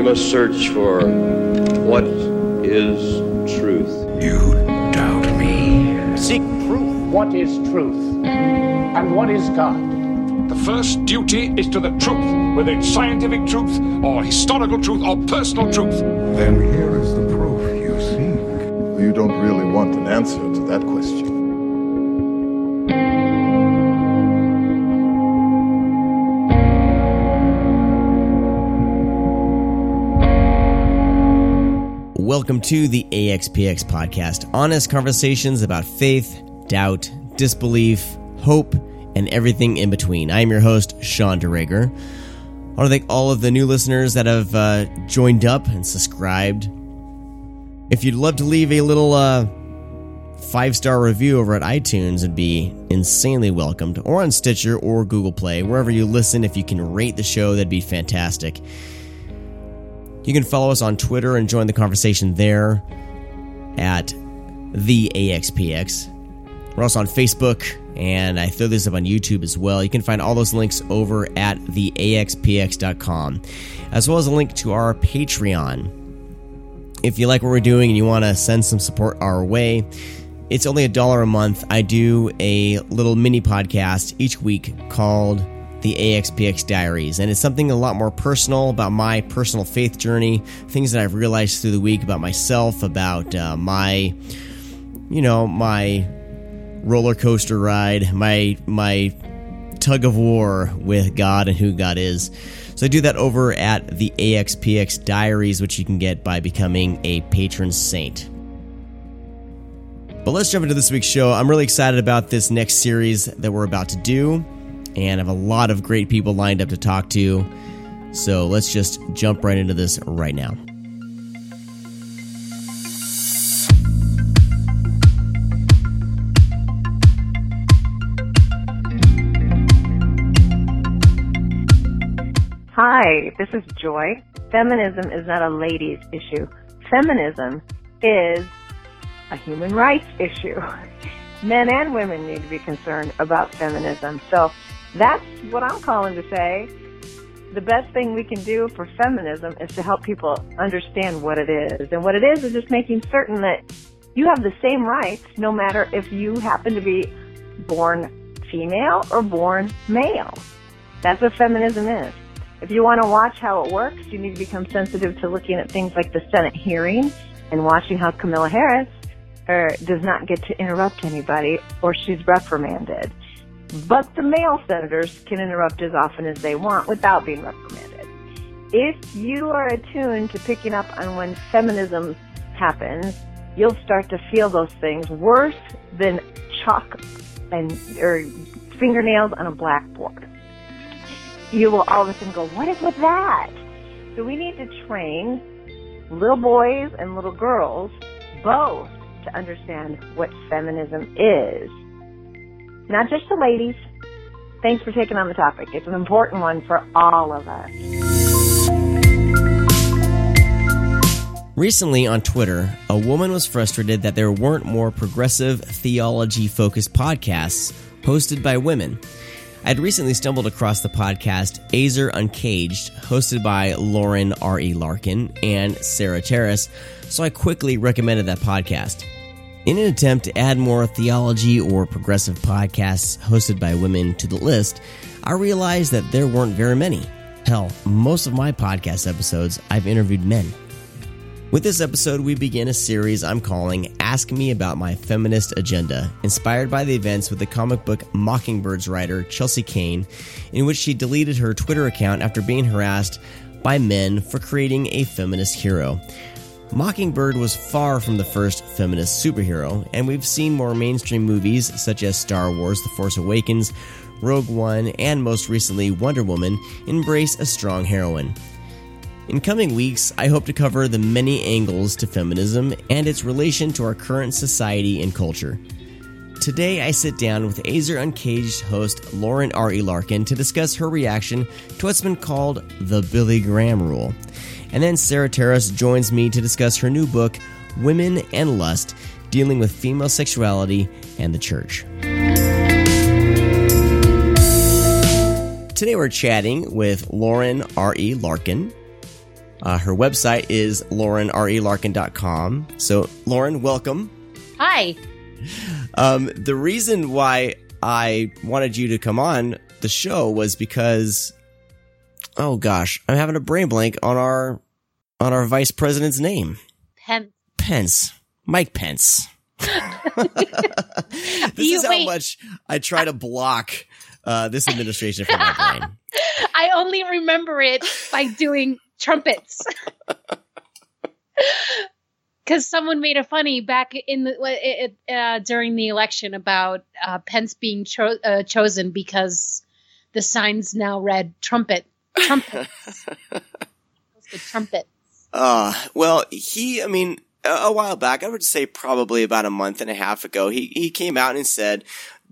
We must search for what is truth. You doubt me. Seek proof. What is truth? And what is God? The first duty is to the truth, whether it's scientific truth or historical truth or personal truth. Then here is the proof you seek. You don't really want an answer to that question. Welcome to the AXPX podcast, honest conversations about faith, doubt, disbelief, hope, and everything in between. I am your host, Sean DeRager. I want to thank all of the new listeners that have joined up and subscribed. If you'd love to leave a little five-star review over at iTunes, it'd be insanely welcomed, or on Stitcher or Google Play, wherever you listen. If you can rate the show, that'd be fantastic. You can follow us on Twitter and join the conversation there at the AXPX. We're also on Facebook, and I throw this up on YouTube as well. You can find all those links over at theaxpx.com, as well as a link to our Patreon. If you like what we're doing and you want to send some support our way, it's only $1 a month. I do a little mini podcast each week called The AXPX Diaries, and it's something a lot more personal about my personal faith journey, things that I've realized through the week about myself, about my roller coaster ride, my tug of war with God and who God is. So I do that over at the AXPX Diaries, which you can get by becoming a patron saint. But let's jump into this week's show. I'm really excited about this next series that we're about to do, and I have a lot of great people lined up to talk to. So let's just jump right into this right now. Hi, this is Joy. Feminism is not a ladies' issue. Feminism is a human rights issue. Men and women need to be concerned about feminism. So that's what I'm calling to say. The best thing we can do for feminism is to help people understand what it is. And what it is just making certain that you have the same rights no matter if you happen to be born female or born male. That's what feminism is. If you want to watch how it works, you need to become sensitive to looking at things like the Senate hearing and watching how Kamala Harris does not get to interrupt anybody or she's reprimanded. But the male senators can interrupt as often as they want without being reprimanded. If you are attuned to picking up on when feminism happens, you'll start to feel those things worse than chalk and or fingernails on a blackboard. You will all of a sudden go, what is with that? So we need to train little boys and little girls both to understand what feminism is. Not just the ladies. Thanks for taking on the topic. It's an important one for all of us. Recently on Twitter, a woman was frustrated that there weren't more progressive theology-focused podcasts hosted by women. I'd recently stumbled across the podcast Ezer Uncaged, hosted by Lauren R.E. Larkin and Sarah Taras, so I quickly recommended that podcast. In an attempt to add more theology or progressive podcasts hosted by women to the list, I realized that there weren't very many. Hell, most of my podcast episodes, I've interviewed men. With this episode, we begin a series I'm calling Ask Me About My Feminist Agenda, inspired by the events with the comic book Mockingbird's writer Chelsea Kane, in which she deleted her Twitter account after being harassed by men for creating a feminist hero. Mockingbird was far from the first feminist superhero, and we've seen more mainstream movies such as Star Wars: The Force Awakens, Rogue One, and most recently Wonder Woman embrace a strong heroine. In coming weeks, I hope to cover the many angles to feminism and its relation to our current society and culture. Today, I sit down with Ezer Uncaged host Lauren R.E. Larkin to discuss her reaction to what's been called the Billy Graham Rule. And then Sarah Taras joins me to discuss her new book, Women and Lust, dealing with female sexuality and the church. Today we're chatting with Lauren R.E. Larkin, Her website is laurenrelarkin.com. So, Lauren, welcome. Hi. The reason why I wanted you to come on the show was because, oh gosh, I'm having a brain blank on our vice president's name. Pence. Mike Pence. How much I try to block this administration from my brain. I only remember it by doing trumpets. Because someone made a funny back in during the election about Pence being chosen because the signs now read trumpets. The trumpets. Well, a while back, I would say probably about a month and a half ago, he came out and said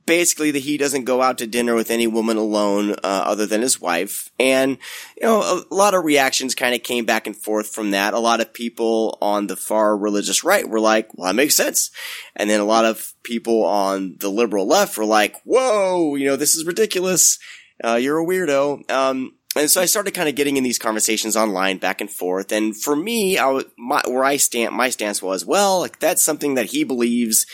basically that he doesn't go out to dinner with any woman alone other than his wife. And, you know, a lot of reactions kind of came back and forth from that. A lot of people on the far religious right were like, well, that makes sense. And then a lot of people on the liberal left were like, whoa, you know, this is ridiculous. You're a weirdo. And so I started kind of getting in these conversations online back and forth. And for me, my stance was, well, like, that's something that he believes.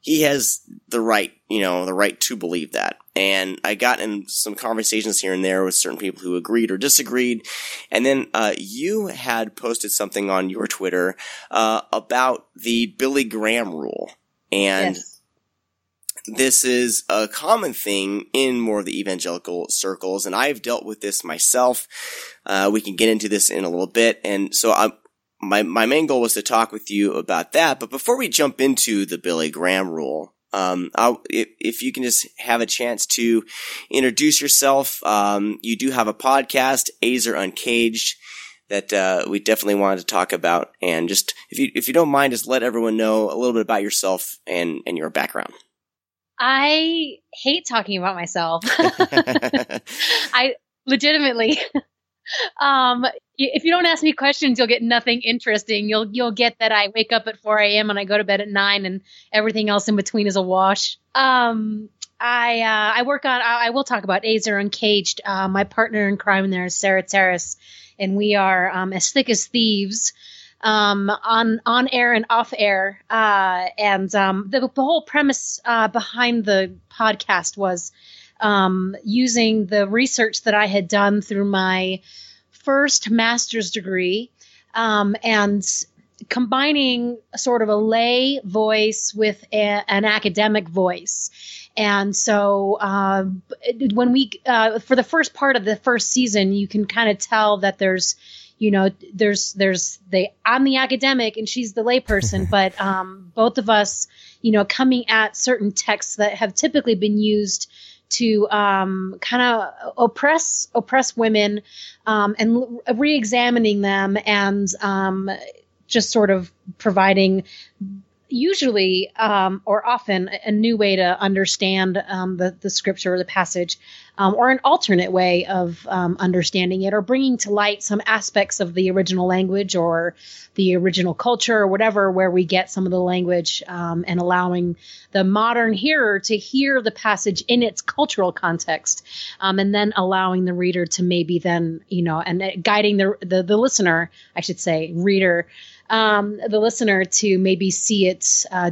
He has the right, you know, the right to believe that. And I got in some conversations here and there with certain people who agreed or disagreed. And then you had posted something on your Twitter about the Billy Graham rule. And yes. This is a common thing in more of the evangelical circles, and I've dealt with this myself. We can get into this in a little bit. And so my main goal was to talk with you about that. But before we jump into the Billy Graham rule, if you can just have a chance to introduce yourself. You do have a podcast, Ezer Uncaged, that we definitely wanted to talk about. And just if you don't mind, just let everyone know a little bit about yourself and your background. I hate talking about myself. I legitimately, if you don't ask me questions, you'll get nothing interesting. You'll get that I wake up at 4 a.m. and I go to bed at 9 and everything else in between is a wash. I will talk about Ezer Uncaged. My partner in crime there is Sarah Taras, and we are as thick as thieves. On air and off air. The whole premise behind the podcast was using the research that I had done through my first master's degree and combining sort of a lay voice with an academic voice. And so when we for the first part of the first season, you can kind of tell that I'm the academic and she's the layperson, but both of us, you know, coming at certain texts that have typically been used to kind of oppress women and reexamining them and just sort of providing usually or often a new way to understand the scripture or the passage or an alternate way of understanding it or bringing to light some aspects of the original language or the original culture or whatever where we get some of the language and allowing the modern hearer to hear the passage in its cultural context and then allowing the reader to maybe then, you know, and guiding the listener, I should say, reader, the listener to maybe see it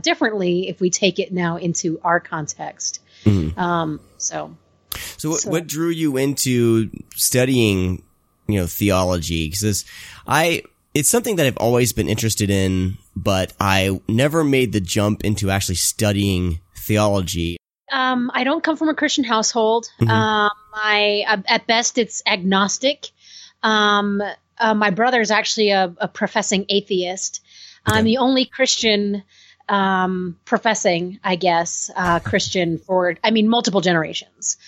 differently if we take it now into our context. Mm-hmm. What drew you into studying, you know, theology? Because it's something that I've always been interested in, but I never made the jump into actually studying theology. I don't come from a Christian household. Mm-hmm. At best, it's agnostic. My brother is actually a professing atheist. I'm the only Christian professing, I guess, Christian multiple generations.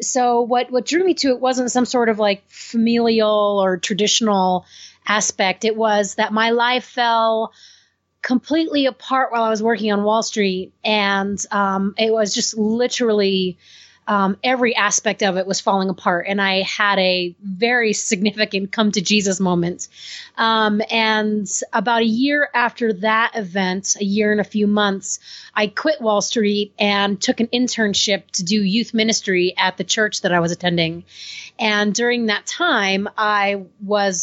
So what drew me to it wasn't some sort of like familial or traditional aspect. It was that my life fell completely apart while I was working on Wall Street. And it was just literally every aspect of it was falling apart. And I had a very significant come to Jesus moment. And about a year after that event, a year and a few months, I quit Wall Street and took an internship to do youth ministry at the church that I was attending. And during that time, I would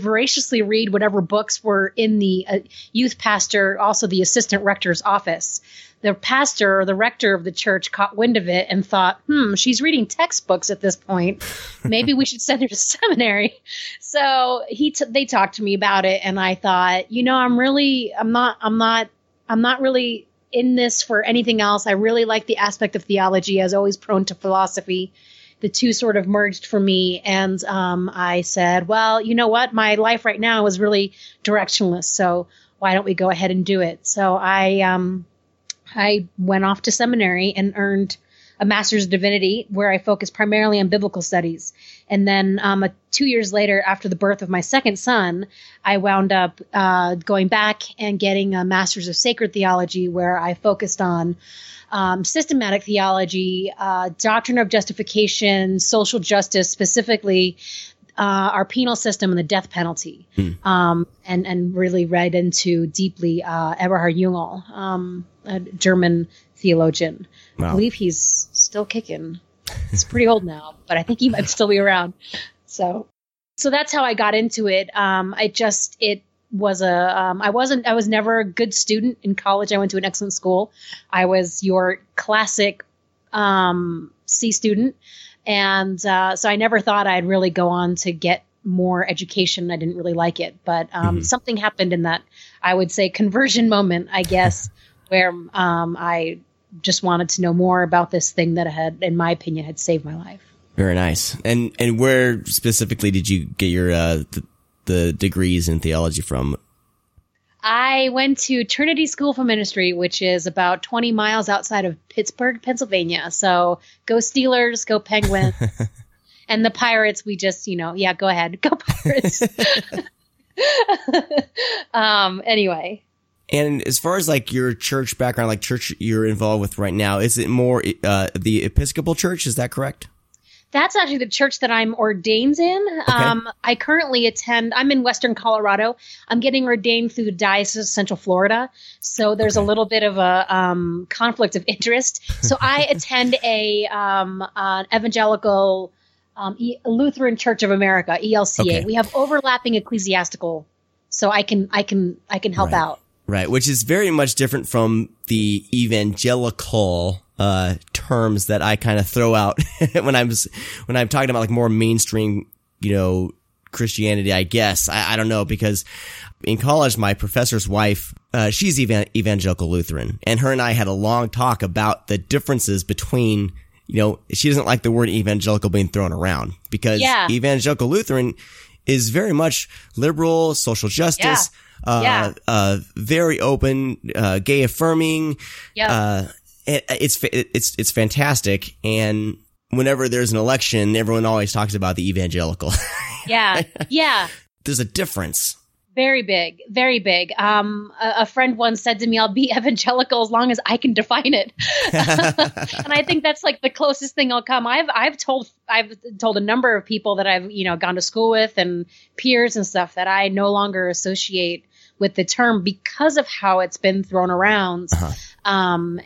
voraciously read whatever books were in the youth pastor, also the assistant rector's office. The pastor or the rector of the church caught wind of it and thought, she's reading textbooks at this point. Maybe we should send her to seminary. So they talked to me about it, and I thought, I'm not really in this for anything else. I really like the aspect of theology. I was always prone to philosophy. The two sort of merged for me. And I said, well, you know what? My life right now is really directionless. So why don't we go ahead and do it? So I went off to seminary and earned a master's of divinity, where I focused primarily on biblical studies. And then 2 years later, after the birth of my second son, I wound up going back and getting a master's of sacred theology, where I focused on systematic theology, doctrine of justification, social justice, specifically our penal system and the death penalty, and really read into deeply Eberhard Jungel, a German theologian. Wow. I believe he's still kicking. He's pretty old now, but I think he might still be around. So that's how I got into it. I was never a good student in college. I went to an excellent school. I was your classic C student. And so I never thought I'd really go on to get more education. I didn't really like it, but something happened in that, I would say, conversion moment, I guess, where I just wanted to know more about this thing that had, in my opinion, had saved my life. Very nice. And where specifically did you get your the degrees in theology from? I went to Trinity School for Ministry, which is about 20 miles outside of Pittsburgh, Pennsylvania. So go Steelers, go Penguins. And the Pirates, we just, go ahead, go Pirates. Anyway. And as far as like your church background, like church you're involved with right now, is it more the Episcopal Church? Is that correct? That's actually the church that I'm ordained in. Okay. I currently I'm in Western Colorado. I'm getting ordained through the Diocese of Central Florida. So there's a little bit of a conflict of interest. So I attend an evangelical Lutheran Church of America, ELCA. Okay. We have overlapping ecclesiastical, so I can help out. Right, which is very much different from the evangelical terms that I kind of throw out when I'm talking about like more mainstream, Christianity. I guess I don't know, because in college my professor's wife, she's evangelical Lutheran, and her and I had a long talk about the differences between. She doesn't like the word evangelical being thrown around, because evangelical Lutheran is very much liberal, social justice. Yeah. Very open, gay affirming. Yeah. It's fantastic. And whenever there's an election, everyone always talks about the evangelical. Yeah. Yeah. There's a difference. Very big, very big. A friend once said to me, I'll be evangelical as long as I can define it. And I think that's like the closest thing I'll come. I've told a number of people that I've, gone to school with and peers and stuff, that I no longer associate with the term because of how it's been thrown around. Uh-huh. The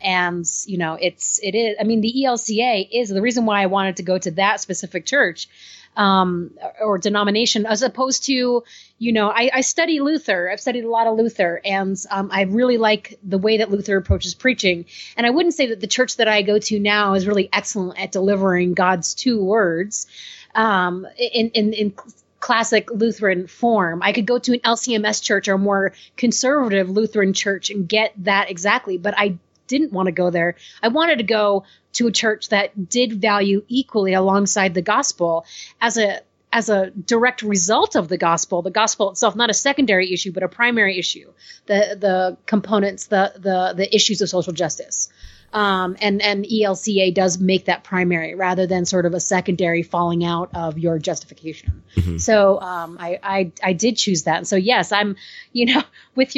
ELCA is the reason why I wanted to go to that specific church. Or denomination, as opposed to, I study Luther. I've studied a lot of Luther, and I really like the way that Luther approaches preaching. And I wouldn't say that the church that I go to now is really excellent at delivering God's two words in classic Lutheran form. I could go to an LCMS church or a more conservative Lutheran church and get that exactly, but I didn't want to go there. I wanted to go to a church that did value equally alongside the gospel as a direct result of the gospel itself, not a secondary issue, but a primary issue, the components, the issues of social justice. And ELCA does make that primary rather than sort of a secondary falling out of your justification. Mm-hmm. So, I did choose that. And so, yes, I'm, with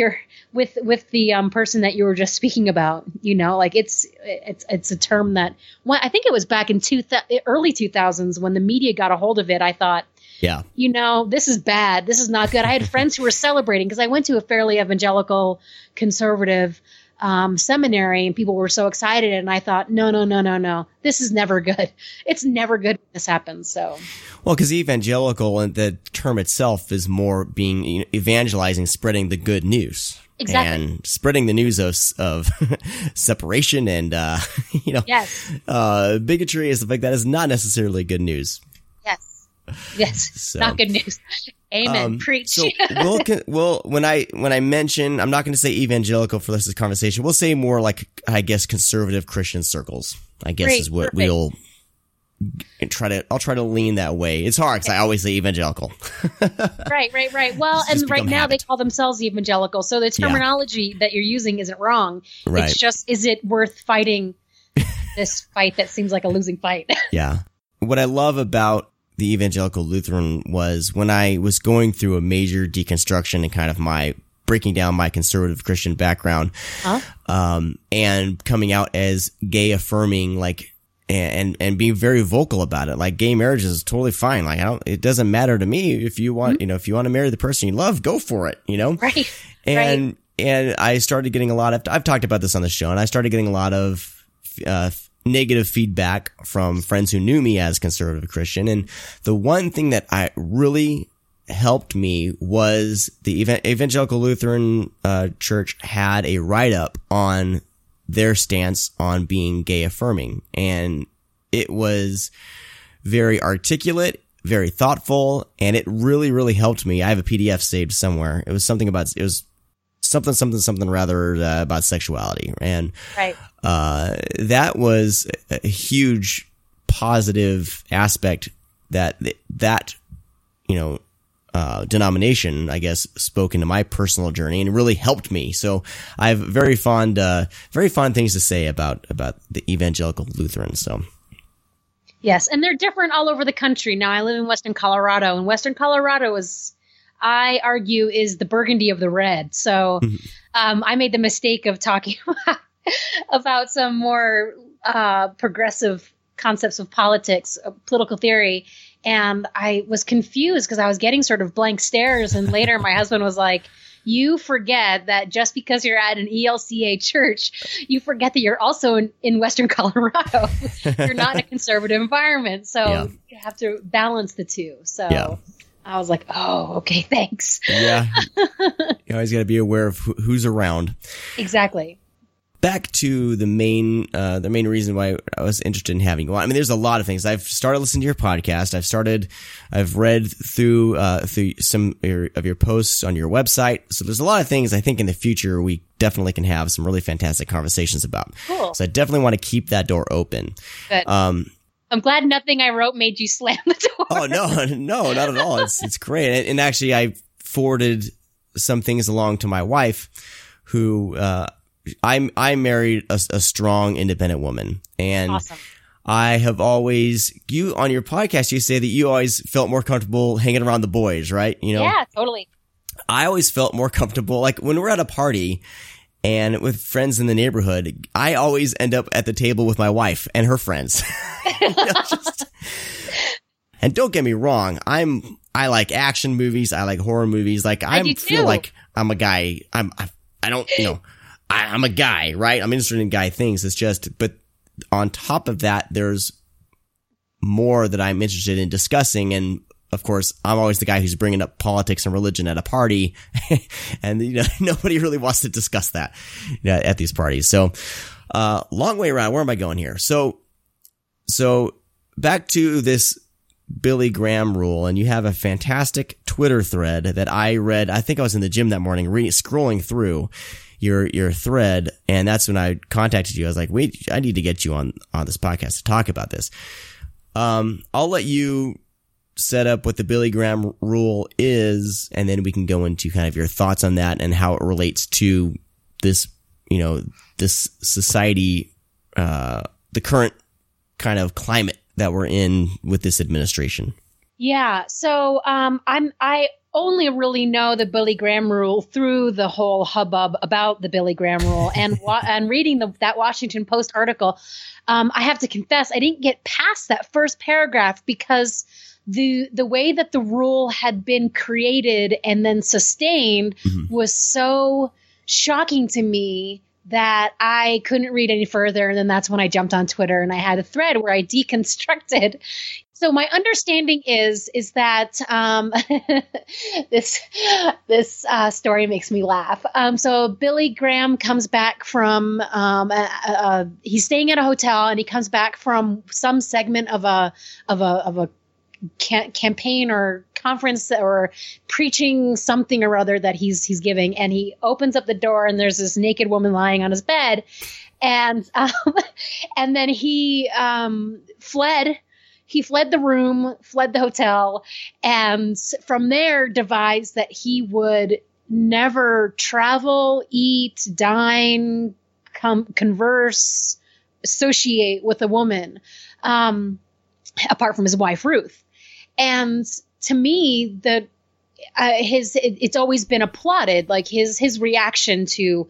the person that you were just speaking about, it's a term that I think it was back in early 2000s when the media got a hold of it. I thought, this is bad. This is not good. I had friends who were celebrating because I went to a fairly evangelical conservative seminary, and people were so excited. And I thought, no, this is never good. It's never good when this happens. So, well, because evangelical and the term itself is more being evangelizing, spreading the good news. Exactly. And spreading the news of separation and, yes. Bigotry and stuff like that is not necessarily good news. Yes. So, not good news. Amen. Preach. So when I mention, I'm not going to say evangelical for this conversation. We'll say more like, I guess, conservative Christian circles, I guess. Great, is what perfect. We'll try to, I'll try to lean that way. It's hard because I always say evangelical. Right. Well, and right now they call themselves evangelical. So the terminology that you're using isn't wrong. Right. It's just, is it worth fighting this fight that seems like a losing fight? Yeah. What I love about the evangelical Lutheran was when I was going through a major deconstruction and kind of my breaking down my conservative Christian background, and coming out as gay affirming, like, and being very vocal about it. Like, gay marriage is totally fine. Like, it doesn't matter to me. If you want, if you want to marry the person you love, go for it, Right. And I started getting a lot of, I've talked about this on the show, and I started getting a lot of, negative feedback from friends who knew me as conservative Christian. And the one thing that I really helped me was the Evangelical Lutheran Church had a write-up on their stance on being gay affirming. And it was very articulate, very thoughtful, and it really, really helped me. I have a PDF saved somewhere. It was something about, it was something rather about sexuality. And right. That was a huge positive aspect that denomination, I guess, spoke into my personal journey and really helped me. So I have very fond things to say about the evangelical Lutherans. So. Yes. And they're different all over the country. Now I live in Western Colorado, and Western Colorado is, I argue, is the burgundy of the red. So I made the mistake of talking about some more progressive concepts of politics, political theory. And I was confused because I was getting sort of blank stares. And later my husband was like, you forget that just because you're at an ELCA church, you forget that you're also in Western Colorado. You're not in a conservative environment. So you have to balance the two. So. Yeah. I was like, oh, okay, thanks. Yeah. You always got to be aware of who's around. Exactly. Back to the main reason why I was interested in having you on. I mean, there's a lot of things. I've started listening to your podcast. I've read through some of your posts on your website. So there's a lot of things I think in the future we definitely can have some really fantastic conversations about. Cool. So I definitely want to keep that door open. Good. I'm glad nothing I wrote made you slam the door. Oh, no, not at all. It's great. And actually, I forwarded some things along to my wife, who I married a strong, independent woman. And awesome. I have always, you on your podcast, you say that you always felt more comfortable hanging around the boys, right? Yeah, totally. I always felt more comfortable, like when we're at a party and with friends in the neighborhood, I always end up at the table with my wife and her friends. And don't get me wrong, I like action movies, I like horror movies. Like I feel like I'm a guy. I'm a guy, right? I'm interested in guy things. It's just, but on top of that, there's more that I'm interested in discussing. And of course, I'm always the guy who's bringing up politics and religion at a party, and nobody really wants to discuss that at these parties. So, long way around. Where am I going here? So back to this Billy Graham rule, and you have a fantastic Twitter thread that I read. I think I was in the gym that morning, scrolling through your thread, and that's when I contacted you. I was like, wait, I need to get you on this podcast to talk about this. I'll let you set up what the Billy Graham rule is, and then we can go into kind of your thoughts on that and how it relates to this, this society, the current kind of climate that we're in with this administration. Yeah. So, I only really know the Billy Graham rule through the whole hubbub about the Billy Graham rule and reading that Washington Post article. I have to confess, I didn't get past that first paragraph because the way that the rule had been created and then sustained was so shocking to me that I couldn't read any further. And then that's when I jumped on Twitter and I had a thread where I deconstructed. So my understanding is that this story makes me laugh. So Billy Graham comes back from he's staying at a hotel and he comes back from some segment of a campaign or conference or preaching something or other that he's giving, and he opens up the door and there's this naked woman lying on his bed, and then he fled. He fled the room, fled the hotel, and from there devised that he would never travel, eat, dine, converse, associate with a woman, apart from his wife, Ruth. And to me, it's always been applauded. Like his reaction to,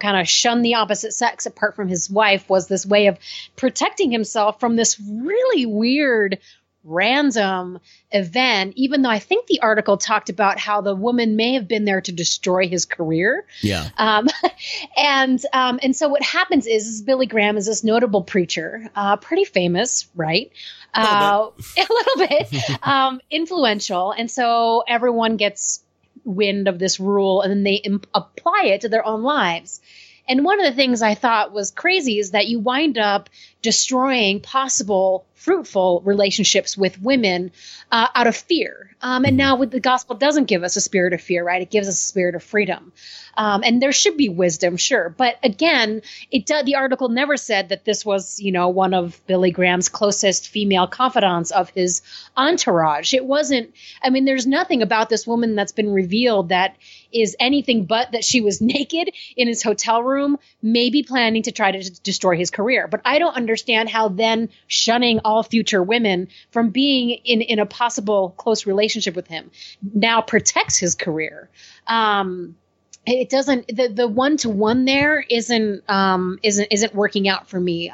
kind of shun the opposite sex apart from his wife was this way of protecting himself from this really weird, random event, even though I think the article talked about how the woman may have been there to destroy his career. Yeah. And so what happens is Billy Graham is this notable preacher, pretty famous, right? A little bit influential. And so everyone gets wind of this rule and then they apply it to their own lives. And one of the things I thought was crazy is that you wind up destroying possible fruitful relationships with women out of fear. And now with the gospel doesn't give us a spirit of fear, right? It gives us a spirit of freedom. And there should be wisdom, sure. But again, the article never said that this was, one of Billy Graham's closest female confidants of his entourage. It wasn't, there's nothing about this woman that's been revealed that is anything but that she was naked in his hotel room, maybe planning to try to destroy his career. But I don't understand how then shunning all future women from being in a possible close relationship with him now protects his career. It doesn't, the one-to-one there isn't working out for me,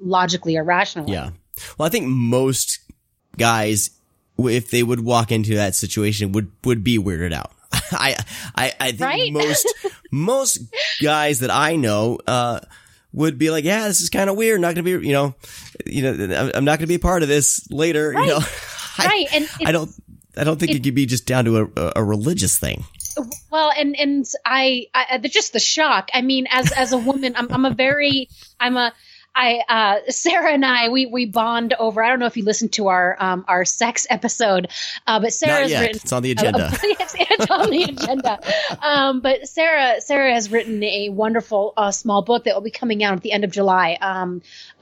logically or rationally. Yeah. Well, I think most guys, if they would walk into that situation, would be weirded out. I think right? most guys that I know, would be like, yeah, this is kind of weird. Not going to be, I'm not going to be a part of this later. Right. Right. And I don't think it could be just down to a religious thing. Well, and I just the shock. I mean, as a woman, Sarah and I, we bond over, I don't know if you listened to our sex episode, but Sarah's written. It's on the agenda. It's on the agenda. But Sarah has written a wonderful, small book that will be coming out at the end of July,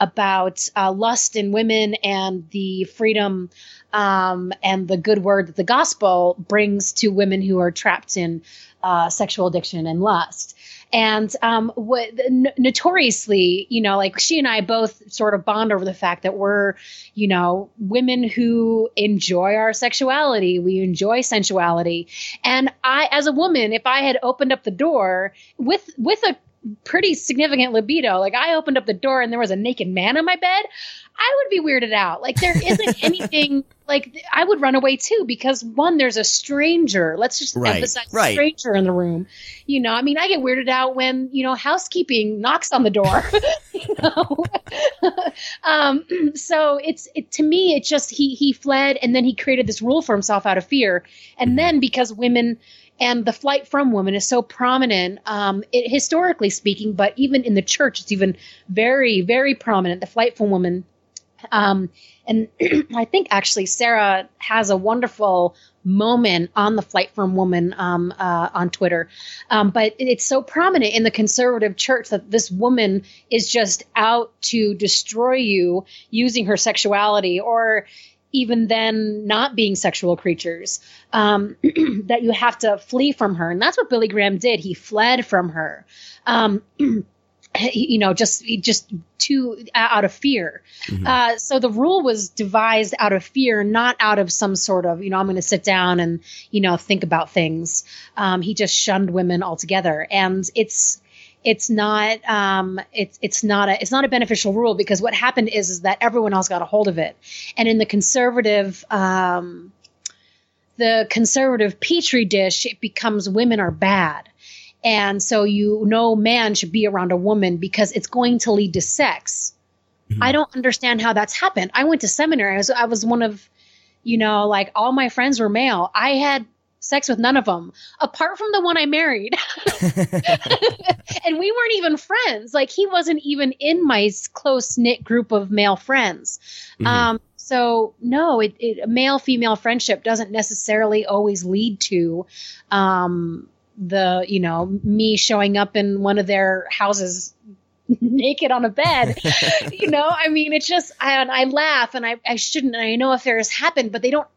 about, lust in women and the freedom, and the good word that the gospel brings to women who are trapped in, sexual addiction and lust. And notoriously, like she and I both sort of bond over the fact that we're, women who enjoy our sexuality. We enjoy sensuality. And I, as a woman, if I had opened up the door with a pretty significant libido, like I opened up the door and there was a naked man on my bed, I would be weirded out. Like there isn't anything, like I would run away too, because one, there's a stranger. Let's just emphasize a stranger in the room. I get weirded out when, housekeeping knocks on the door. So to me, it's just, he fled and then he created this rule for himself out of fear. And then because women, and the flight from women is so prominent, historically speaking, but even in the church, it's even very, very prominent, the flight from women. And I think actually Sarah has a wonderful moment on the flight from woman on Twitter. But it's so prominent in the conservative church that this woman is just out to destroy you using her sexuality, or even then not being sexual creatures, that you have to flee from her. And that's what Billy Graham did. He fled from her, just too out of fear. Mm-hmm. So the rule was devised out of fear, not out of some sort of, I'm going to sit down and, think about things. He just shunned women altogether. And it's not a beneficial rule, because what happened is that everyone else got a hold of it. And in the conservative petri dish, it becomes women are bad. And so, no man should be around a woman because it's going to lead to sex. Mm-hmm. I don't understand how that's happened. I went to seminary. I was one of, all my friends were male. I had sex with none of them, apart from the one I married. And we weren't even friends. Like, he wasn't even in my close-knit group of male friends. Mm-hmm. So, no, a male-female friendship doesn't necessarily always lead to me showing up in one of their houses naked on a bed. It's just, I laugh, and I shouldn't, and I know affairs happen, but they don't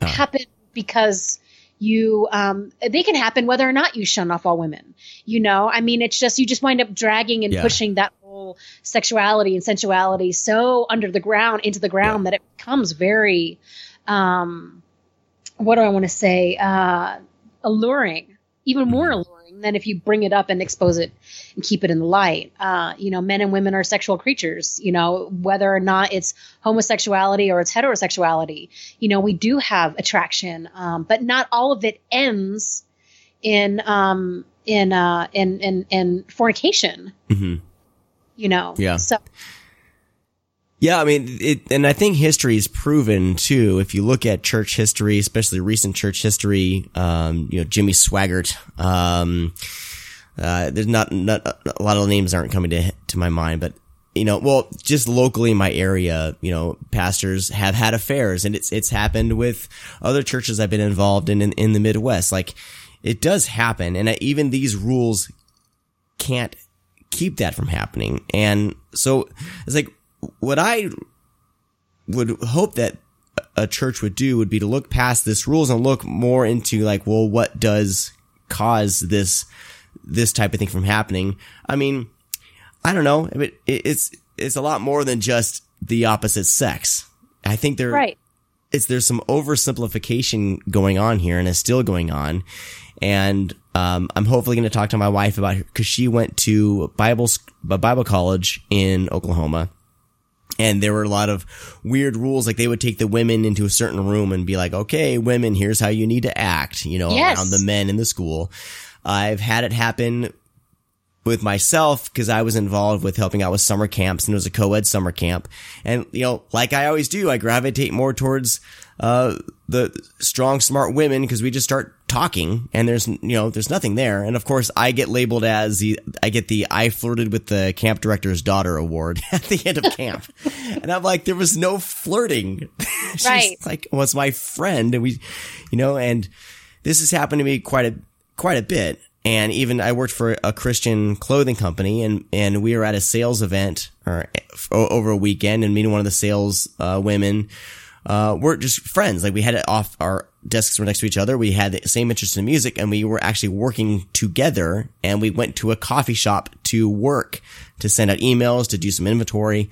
happen because they can happen whether or not you shun off all women. It's just, you just wind up dragging and pushing that whole sexuality and sensuality so into the ground that it becomes very, alluring. Even more alluring than if you bring it up and expose it and keep it in the light. Men and women are sexual creatures, whether or not it's homosexuality or it's heterosexuality. We do have attraction, but not all of it ends in fornication. Mm-hmm. Yeah. So. Yeah, and I think history is proven too. If you look at church history, especially recent church history, Jimmy Swaggart, there's not a lot of names aren't coming to my mind, but just locally in my area, pastors have had affairs, and it's happened with other churches I've been involved in the Midwest. Like, it does happen, and even these rules can't keep that from happening. And so it's like, what I would hope that a church would do would be to look past this rules and look more into what does cause this type of thing from happening? I don't know. It's a lot more than just the opposite sex. I think there's some oversimplification going on here, and it's still going on. And I'm hopefully going to talk to my wife about her, because she went to Bible college in Oklahoma. And there were a lot of weird rules. Like, they would take the women into a certain room and be like, okay, women, here's how you need to act, around the men in the school. I've had it happen with myself, because I was involved with helping out with summer camps, and it was a co-ed summer camp. And, like I always do, I gravitate more towards, the strong, smart women, because we just start talking and there's nothing there. And of course I get labeled as I flirted with the camp director's daughter award at the end of camp. And I'm like, there was no flirting. She's was my friend. And we, and this has happened to me quite a bit. And even I worked for a Christian clothing company, and we were at a sales event over a weekend, and me and one of the sales women were just friends. Like, we had it off, our desks were next to each other. We had the same interest in music, and we were actually working together, and we went to a coffee shop to work, to send out emails, to do some inventory.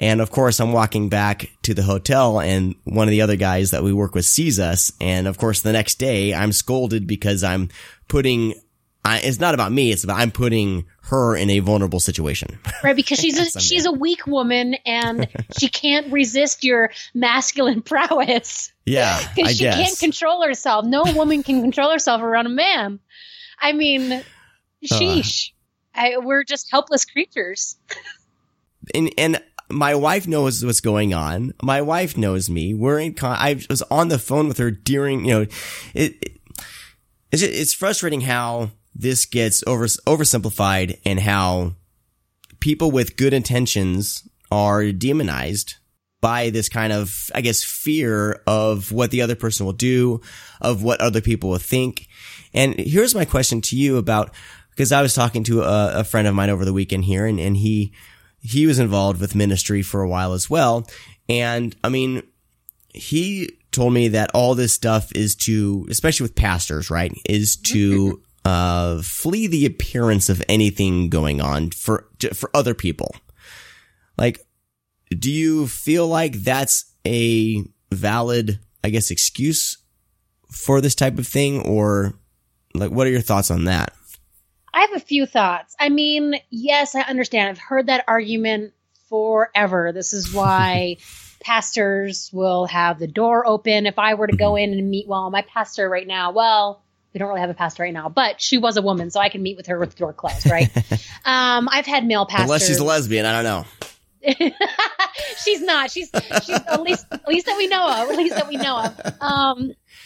And of course, I'm walking back to the hotel, and one of the other guys that we work with sees us. And of course, the next day I'm scolded because I'm putting, it's not about me. It's about, I'm putting her in a vulnerable situation. Right. Because she's a weak woman, and she can't resist your masculine prowess. Yeah. Because she can't control herself. No woman can control herself around a man. Sheesh. We're just helpless creatures. And my wife knows what's going on. My wife knows me. We're in I was on the phone with her during, it's frustrating how this gets oversimplified, and how people with good intentions are demonized by this kind of, I guess, fear of what the other person will do, of what other people will think. And here's my question to you about, because I was talking to a friend of mine over the weekend here, and he was involved with ministry for a while as well. And he told me that all this stuff is to, especially with pastors, right, is to flee the appearance of anything going on for other people. Like, do you feel like that's a valid, I guess, excuse for this type of thing? Or, like, what are your thoughts on that? I have a few thoughts. Yes, I understand. I've heard that argument forever. This is why pastors will have the door open. If I were to go in and meet, my pastor right now, We don't really have a pastor right now, but she was a woman, so I can meet with her with the door closed, right? I've had male pastors. Unless she's a lesbian, I don't know. She's not. She's at least that we know of. At least that we know of.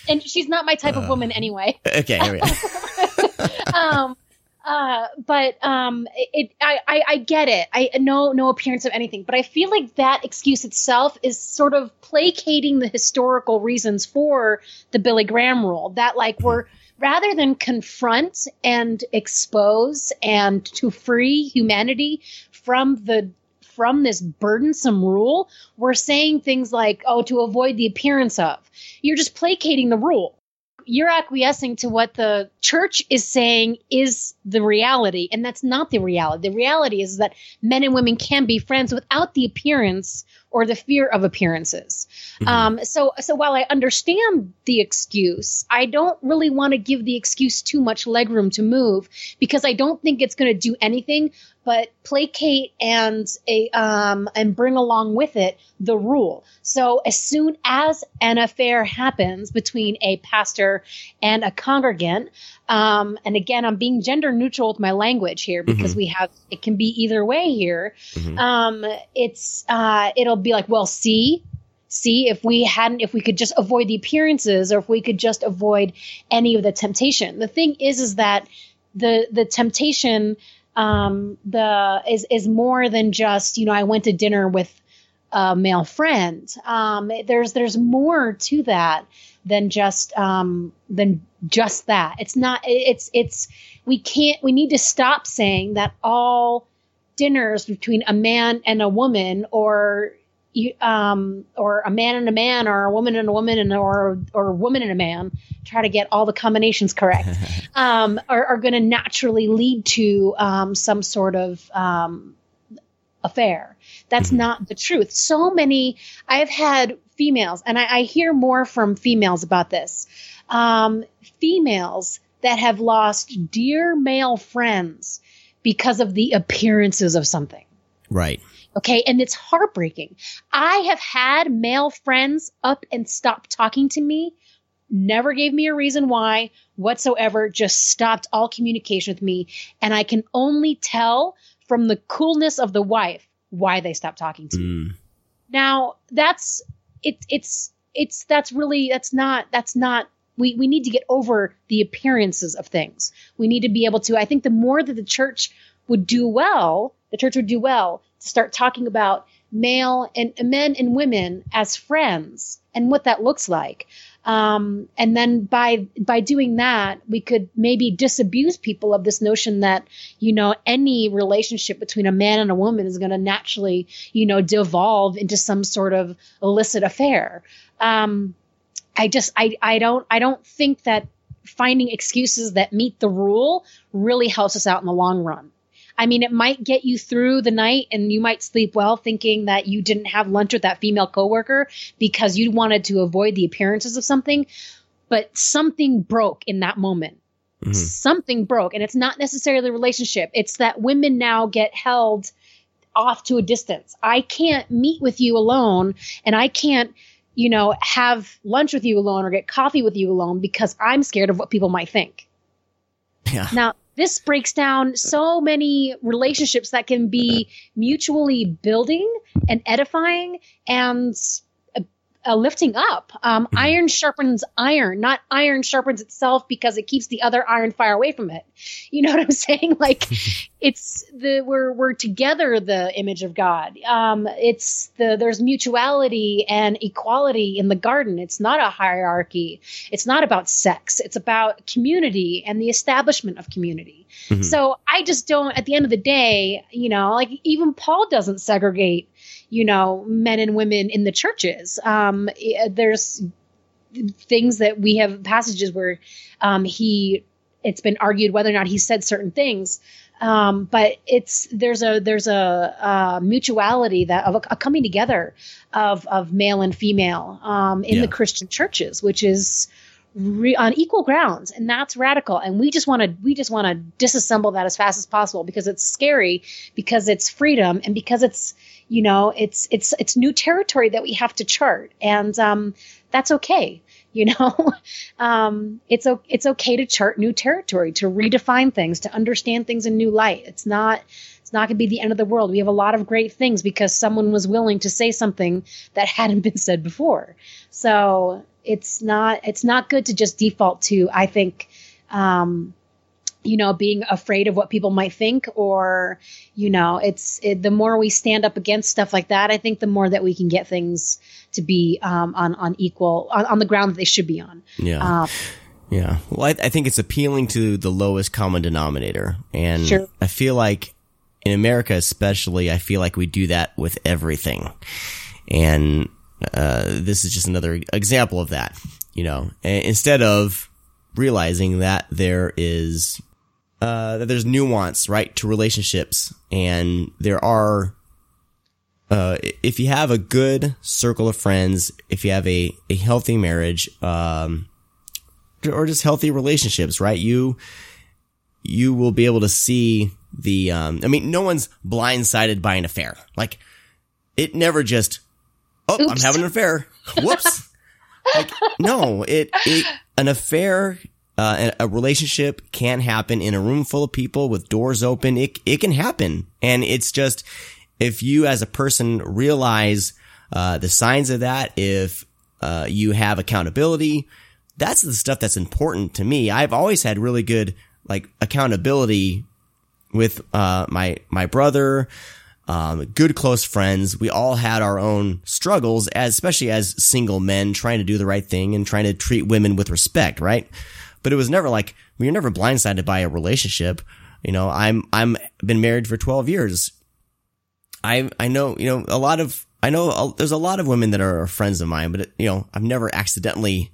And she's not my type of woman anyway. Okay. Here we are. I get it. No appearance of anything, but I feel like that excuse itself is sort of placating the historical reasons for the Billy Graham rule. That we're rather than confront and expose and to free humanity from this burdensome rule, we're saying things like, oh, to avoid the appearance of. You're just placating the rule. You're acquiescing to what the church is saying is the reality, and that's not the reality. The reality is that men and women can be friends without the appearance or the fear of appearances. Mm-hmm. So while I understand the excuse, I don't really want to give the excuse too much legroom to move, because I don't think it's going to do anything but placate and bring along with it the rule. So as soon as an affair happens between a pastor and a congregant, and again, I'm being gender neutral with my language here because mm-hmm. It can be either way here. Mm-hmm. It'll be like, well, see if we could just avoid the appearances, or if we could just avoid any of the temptation. The thing is that the temptation is more than just, I went to dinner with a male friend. There's more to that than just that. We need to stop saying that all dinners between a man and a woman, or a man and a man, or a woman and a woman, or a woman and a man, try to get all the combinations correct, are going to naturally lead to some sort of affair. That's not the truth. I've had females, and I hear more from females about this, females that have lost dear male friends because of the appearances of something. Right. Okay. And it's heartbreaking. I have had male friends up and stop talking to me, never gave me a reason why whatsoever, just stopped all communication with me. And I can only tell from the coolness of the wife why they stopped talking to me. Now we need to get over the appearances of things. We need to be able to, I think the more that the church would do well to start talking about male and men and women as friends and what that looks like. And then by doing that, we could maybe disabuse people of this notion that, any relationship between a man and a woman is going to naturally, devolve into some sort of illicit affair. I don't think that finding excuses that meet the rule really helps us out in the long run. I mean, it might get you through the night, and you might sleep well thinking that you didn't have lunch with that female coworker because you wanted to avoid the appearances of something, but something broke in that moment. Mm-hmm. Something broke, and it's not necessarily the relationship. It's that women now get held off to a distance. I can't meet with you alone, and I can't, have lunch with you alone or get coffee with you alone because I'm scared of what people might think. Yeah. Now, this breaks down so many relationships that can be mutually building and edifying and lifting up. Iron sharpens iron, not iron sharpens itself because it keeps the other iron far away from it. You know what I'm saying? We're together the image of God. There's mutuality and equality in the garden. It's not a hierarchy. It's not about sex. It's about community and the establishment of community. Mm-hmm. So I just don't, at the end of the day, even Paul doesn't segregate, men and women in the churches. There's things that we have passages where it's been argued whether or not he said certain things. But there's a mutuality that of a coming together of male and female, in the Christian churches, which is on equal grounds. And that's radical. And we just want to disassemble that as fast as possible because it's scary, because it's freedom, and because it's new territory that we have to chart. And that's okay. you know, it's okay to chart new territory, to redefine things, to understand things in new light. It's not going to be the end of the world. We have a lot of great things because someone was willing to say something that hadn't been said before. So it's not good to just default to, I think, you know, being afraid of what people might think, or, you know, the more we stand up against stuff like that, I think the more that we can get things to be on the ground that they should be on. Yeah. Yeah. Well, I think it's appealing to the lowest common denominator. And sure. I feel like in America, especially, I feel like we do that with everything. And this is just another example of that, you know, instead of realizing that there is that there's nuance, right, to relationships, and there are if you have a good circle of friends, if you have a healthy marriage, or just healthy relationships, right, you will be able to see the I mean, no one's blindsided by an affair. Like, it never just, oh, oops, I'm having an affair, whoops. Like, no, an affair, a relationship can happen in a room full of people with doors open. It can happen. And it's just, if you as a person realize, the signs of that, if, you have accountability, that's the stuff that's important to me. I've always had really good, like, accountability with, my brother, good close friends. We all had our own struggles, especially as single men trying to do the right thing and trying to treat women with respect, right? But it was never like, we were never blindsided by a relationship. You know, I'm been married for 12 years. I know, you know, there's a lot of women that are friends of mine, but it, you know, I've never accidentally,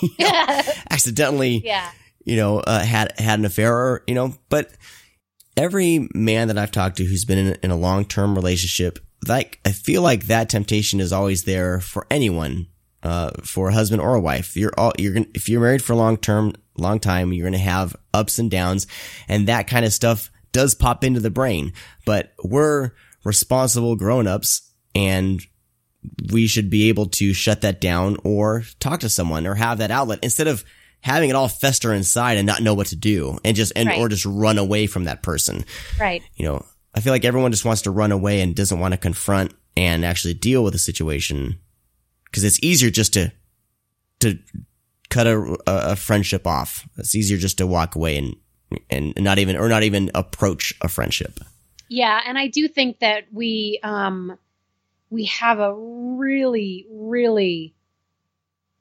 you know, yeah, you know, had an affair, or, you know, but every man that I've talked to who's been in a long-term relationship, like, I feel like that temptation is always there for anyone, for a husband or a wife. If you're married for a long time, you're gonna have ups and downs, and that kind of stuff does pop into the brain. But we're responsible grown-ups, and we should be able to shut that down, or talk to someone, or have that outlet, instead of having it all fester inside and not know what to do, and just, and, right, or just run away from that person. Right. You know, I feel like everyone just wants to run away and doesn't want to confront and actually deal with the situation, because it's easier just to cut a friendship off. It's easier just to walk away and not even approach a friendship. Yeah. And I do think that we have a really, really,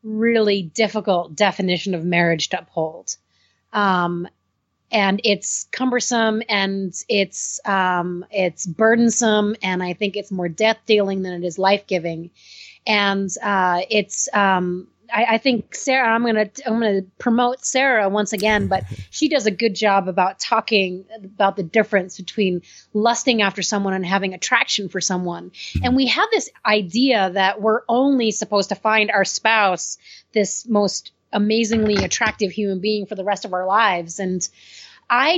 really difficult definition of marriage to uphold. And it's cumbersome, and it's burdensome. And I think it's more death dealing than it is life giving. And, I think Sarah, I'm going to promote Sarah once again, but she does a good job about talking about the difference between lusting after someone and having attraction for someone. And we have this idea that we're only supposed to find our spouse, this most amazingly attractive human being, for the rest of our lives. And I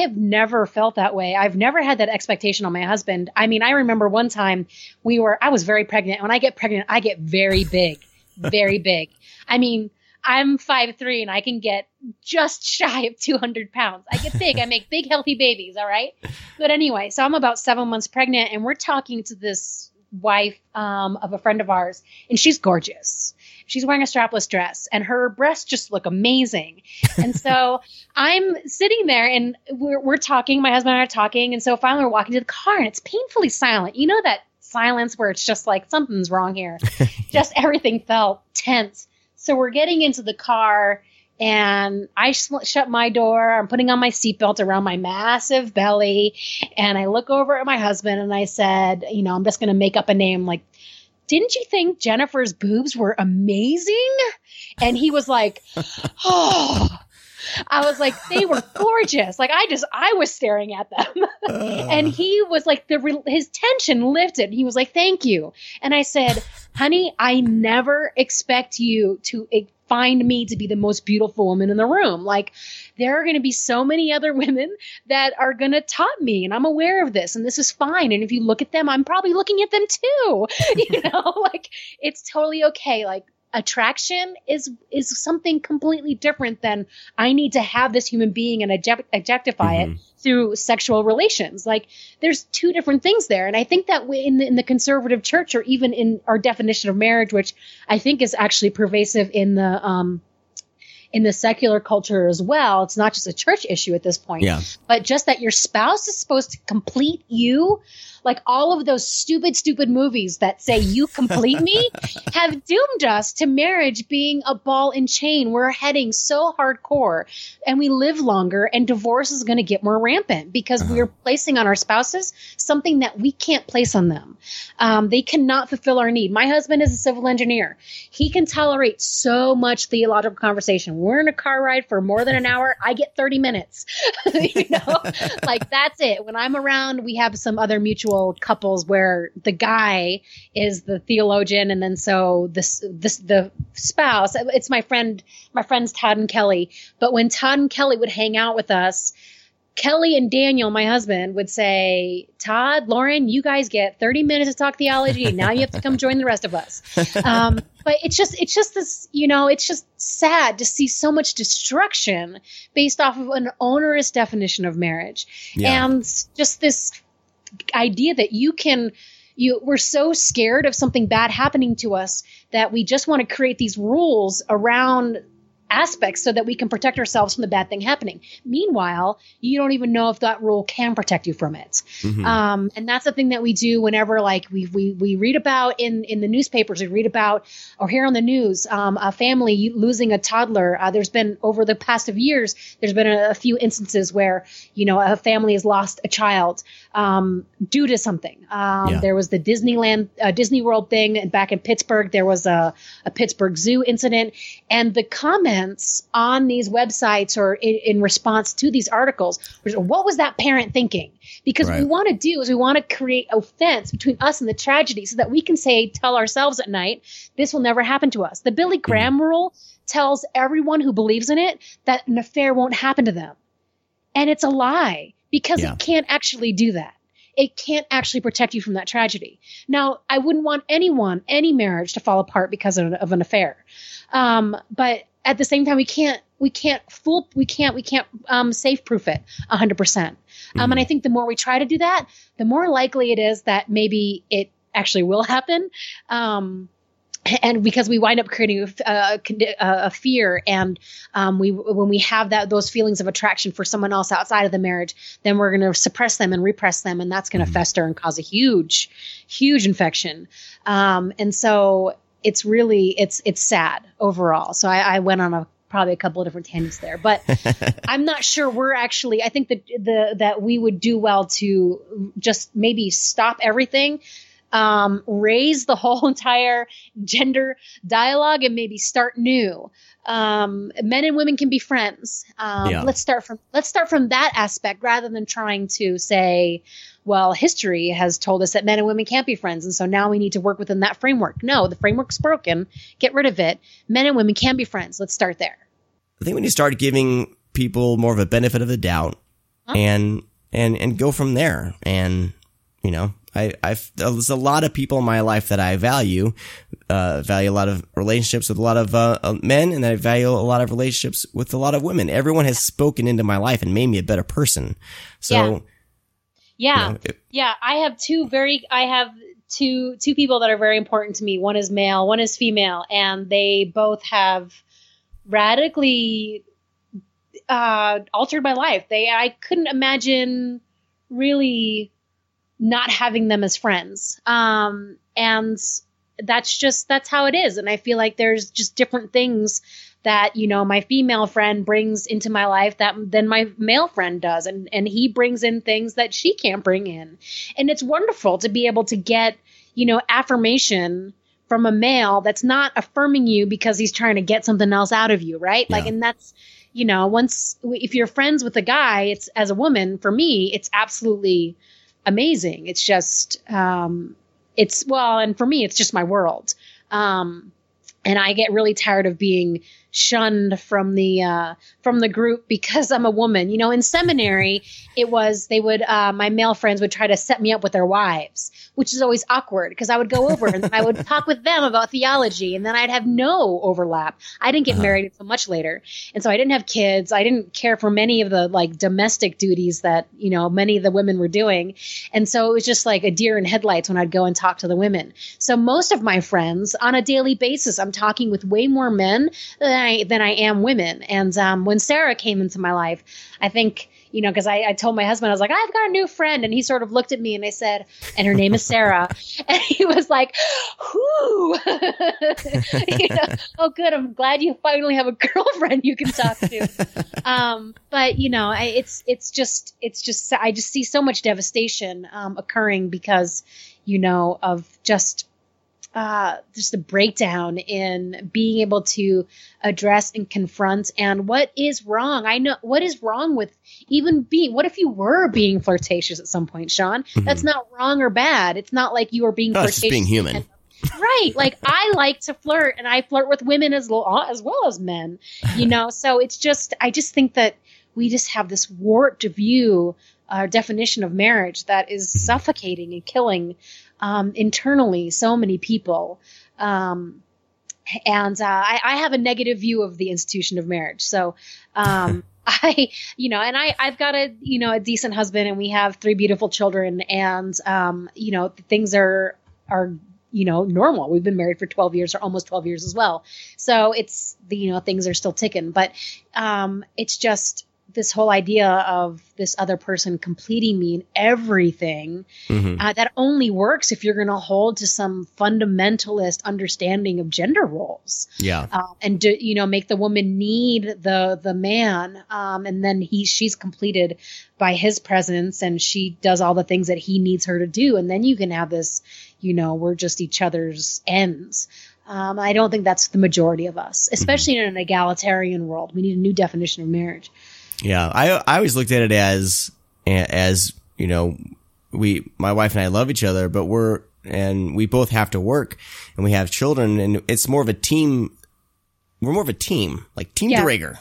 have never felt that way. I've never had that expectation on my husband. I mean, I remember one time I was very pregnant. When I get pregnant, I get very big. Very big. I mean, I'm 5'3", and I can get just shy of 200 pounds. I get big. I make big, healthy babies. All right. But anyway, so I'm about 7 months pregnant, and we're talking to this wife of a friend of ours, and she's gorgeous. She's wearing a strapless dress, and her breasts just look amazing. And so I'm sitting there, and we're talking. My husband and I are talking. And so finally we're walking to the car, and it's painfully silent. You know, that silence where it's just like, something's wrong here. Just everything felt tense. So we're getting into the car, and I shut my door. I'm putting on my seatbelt around my massive belly, and I look over at my husband, and I said, you know, I'm just going to make up a name. Like, didn't you think Jennifer's boobs were amazing? And he was like, oh. I was like, they were gorgeous. Like, I was staring at them. And he was like, his tension lifted. He was like, thank you. And I said, honey, I never expect you to find me to be the most beautiful woman in the room. Like, there are going to be so many other women that are going to top me, and I'm aware of this, and this is fine. And if you look at them, I'm probably looking at them too. You know, like, it's totally okay. Like, attraction is something completely different than I need to have this human being and objectify mm-hmm. it through sexual relations. Like, there's two different things there. And I think that in the conservative church, or even in our definition of marriage, which I think is actually pervasive in the secular culture as well. It's not just a church issue at this point, but just that your spouse is supposed to complete you. Like, all of those stupid movies that say you complete me have doomed us to marriage being a ball and chain. We're heading so hardcore, and we live longer, and divorce is going to get more rampant because we're placing on our spouses something that we can't place on them. They cannot fulfill our need. My husband is a civil engineer. He can tolerate so much theological conversation. We're in a car ride for more than an hour. I get 30 minutes. You know, like, that's it. When I'm around, we have some other mutual couples where the guy is the theologian, and then so the spouse. It's my friends Todd and Kelly. But when Todd and Kelly would hang out with us, Kelly and Daniel, my husband, would say, "Todd, Lauren, you guys get 30 minutes to talk theology. Now you have to come join the rest of us." But it's just this, you know, it's just sad to see so much destruction based off of an onerous definition of marriage, and just this idea that we're so scared of something bad happening to us that we just want to create these rules around aspects so that we can protect ourselves from the bad thing happening. Meanwhile, you don't even know if that rule can protect you from it. Mm-hmm. And that's the thing that we do whenever, like, we read about in the newspapers, we read about or hear on the news a family losing a toddler. There's been, over the past of years, there's been a few instances where, you know, a family has lost a child due to something. There was the Disney World thing, and back in Pittsburgh, there was a Pittsburgh Zoo incident, and the comment on these websites or in response to these articles, what was that parent thinking? Because what we want to do is we want to create a fence between us and the tragedy so that we can tell ourselves at night, this will never happen to us. The Billy Graham rule tells everyone who believes in it that an affair won't happen to them. And it's a lie, because it can't actually do that. It can't actually protect you from that tragedy. Now, I wouldn't want any marriage to fall apart because of an affair. But at the same time, we can't safe-proof it 100%. And I think the more we try to do that, the more likely it is that maybe it actually will happen. And because we wind up creating a fear, and when we have those feelings of attraction for someone else outside of the marriage, then we're going to suppress them and repress them, and that's going to fester and cause a huge, huge infection. And so it's really, it's sad overall. So I went on probably a couple of different tangents there, but I'm not sure I think that we would do well to just maybe stop everything, raise the whole entire gender dialogue, and maybe start new. Men and women can be friends. Let's start from that aspect, rather than trying to say, well, history has told us that men and women can't be friends, and so now we need to work within that framework. No, the framework's broken. Get rid of it. Men and women can be friends. Let's start there. I think we need to start giving people more of a benefit of the doubt, and go from there. And, you know, there's a lot of people in my life that I value a lot of relationships with a lot of men, and I value a lot of relationships with a lot of women. Everyone has spoken into my life and made me a better person. So. Yeah. Yeah. Yeah. I have two people that are very important to me. One is male, one is female, and they both have radically altered my life. I couldn't imagine really not having them as friends. And that's how it is. And I feel like there's just different things that, you know, my female friend brings into my life than my male friend does. And he brings in things that she can't bring in. And it's wonderful to be able to get, you know, affirmation from a male that's not affirming you because he's trying to get something else out of you, right? Yeah. Like, and that's, you know, if you're friends with a guy, it's, as a woman, for me, it's absolutely amazing. It's just, and for me, it's just my world. And I get really tired of being shunned from the group because I'm a woman. You know, in seminary, it was, they would, my male friends would try to set me up with their wives, which is always awkward because I would go over and I would talk with them about theology, and then I'd have no overlap. I didn't get married until much later. And so I didn't have kids. I didn't care for many of the like domestic duties that, you know, many of the women were doing. And so it was just like a deer in headlights when I'd go and talk to the women. So most of my friends on a daily basis, I'm talking with way more men than I am women. And when Sarah came into my life, I think, you know, because I told my husband, I was like, I've got a new friend. And he sort of looked at me and I said, and her name is Sarah. And he was like, whoo. You know, oh, good. I'm glad you finally have a girlfriend you can talk to. But, you know, it's just I just see so much devastation occurring because, you know, of just the breakdown in being able to address and confront and what is wrong. I know what is wrong with even being, what if you were being flirtatious at some point, Sean? Mm-hmm. That's not wrong or bad. It's not like you were being flirtatious. It's just being human. Right. Like I like to flirt and I flirt with women as well as men, you know? So it's just, I just think that we just have this warped view, our definition of marriage that is suffocating and killing internally so many people. And I have a negative view of the institution of marriage. So I've got a decent husband and we have three beautiful children and, you know, things are, you know, normal. We've been married for 12 years or almost 12 years as well. So it's, you know, things are still ticking, but it's just this whole idea of this other person completing me in everything, that only works if you're going to hold to some fundamentalist understanding of gender roles. Yeah. And do, you know, make the woman need the man. And then she's completed by his presence and she does all the things that he needs her to do. And then you can have this, you know, we're just each other's ends. I don't think that's the majority of us, especially in an egalitarian world. We need a new definition of marriage. Yeah, I always looked at it as you know, my wife and I love each other, but we both have to work and we have children, and it's more of a team. We're more of a team, like Team DeRager.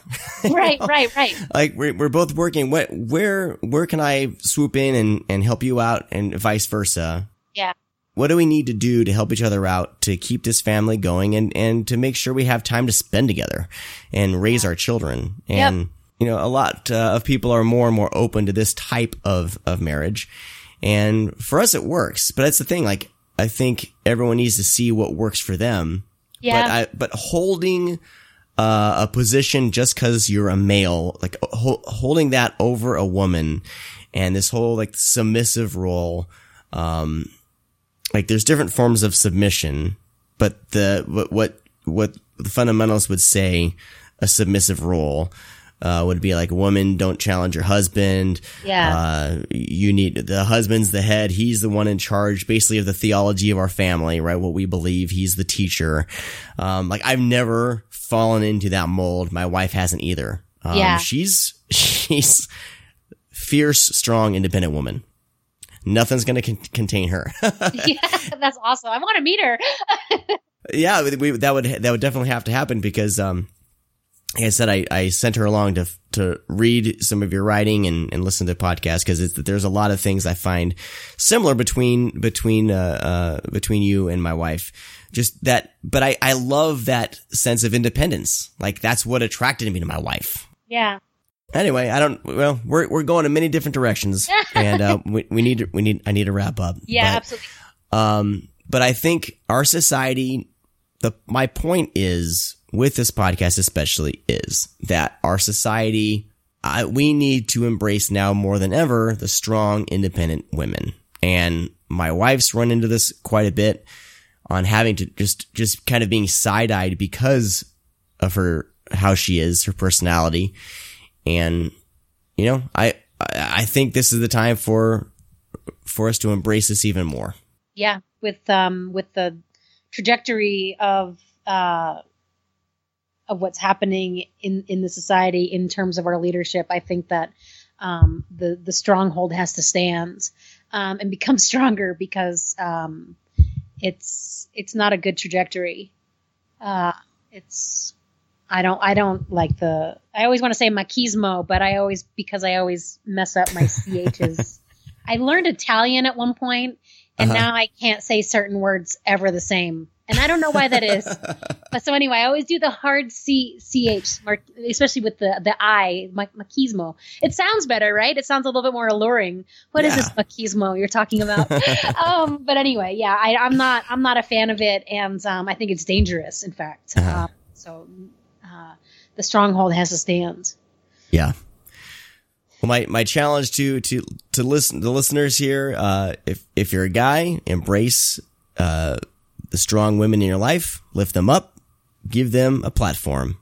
Right, you know? Right. Like we're both working. Where can I swoop in and help you out, and vice versa? Yeah. What do we need to do to help each other out to keep this family going and to make sure we have time to spend together and raise our children and. Yep. You know, a lot of people are more and more open to this type of marriage. And for us, it works. But that's the thing. Like, I think everyone needs to see what works for them. Yeah. But holding a position just because you're a male, like holding that over a woman and this whole like submissive role, like there's different forms of submission. But what the fundamentalists would say a submissive role would be like, woman, don't challenge your husband. Yeah. You need the husband's the head. He's the one in charge basically of the theology of our family, right? What we believe. He's the teacher. Like I've never fallen into that mold. My wife hasn't either. Yeah. She's fierce, strong, independent woman. Nothing's going to contain her. Yeah, that's awesome. I want to meet her. Yeah. That would definitely have to happen because, like I said, I sent her along to read some of your writing and listen to the podcast because there's a lot of things I find similar between you and my wife. Just that, but I love that sense of independence. Like that's what attracted me to my wife. Yeah. Anyway, we're going in many different directions and I need to wrap up. Yeah, absolutely. But I think our society, my point is, with this podcast especially, is that our society, we need to embrace now more than ever the strong, independent women. And my wife's run into this quite a bit on having to just kind of being side-eyed because of how she is, her personality. And, you know, I think this is the time for us to embrace this even more. Yeah. With the trajectory of what's happening in the society in terms of our leadership, I think that the stronghold has to stand and become stronger because it's not a good trajectory. It's I don't like the, I always want to say machismo, but I always mess up my CHs. I learned Italian at one point, and now I can't say certain words ever the same. And I don't know why that is. But so anyway, I always do the hard CH, especially with the I, machismo. It sounds better, right? It sounds a little bit more alluring. What is this machismo you're talking about? But anyway, yeah, I'm not a fan of it. And I think it's dangerous, in fact. So the stronghold has to stand. Yeah. Well, my challenge to listeners here, if you're a guy, embrace the strong women in your life, lift them up, give them a platform.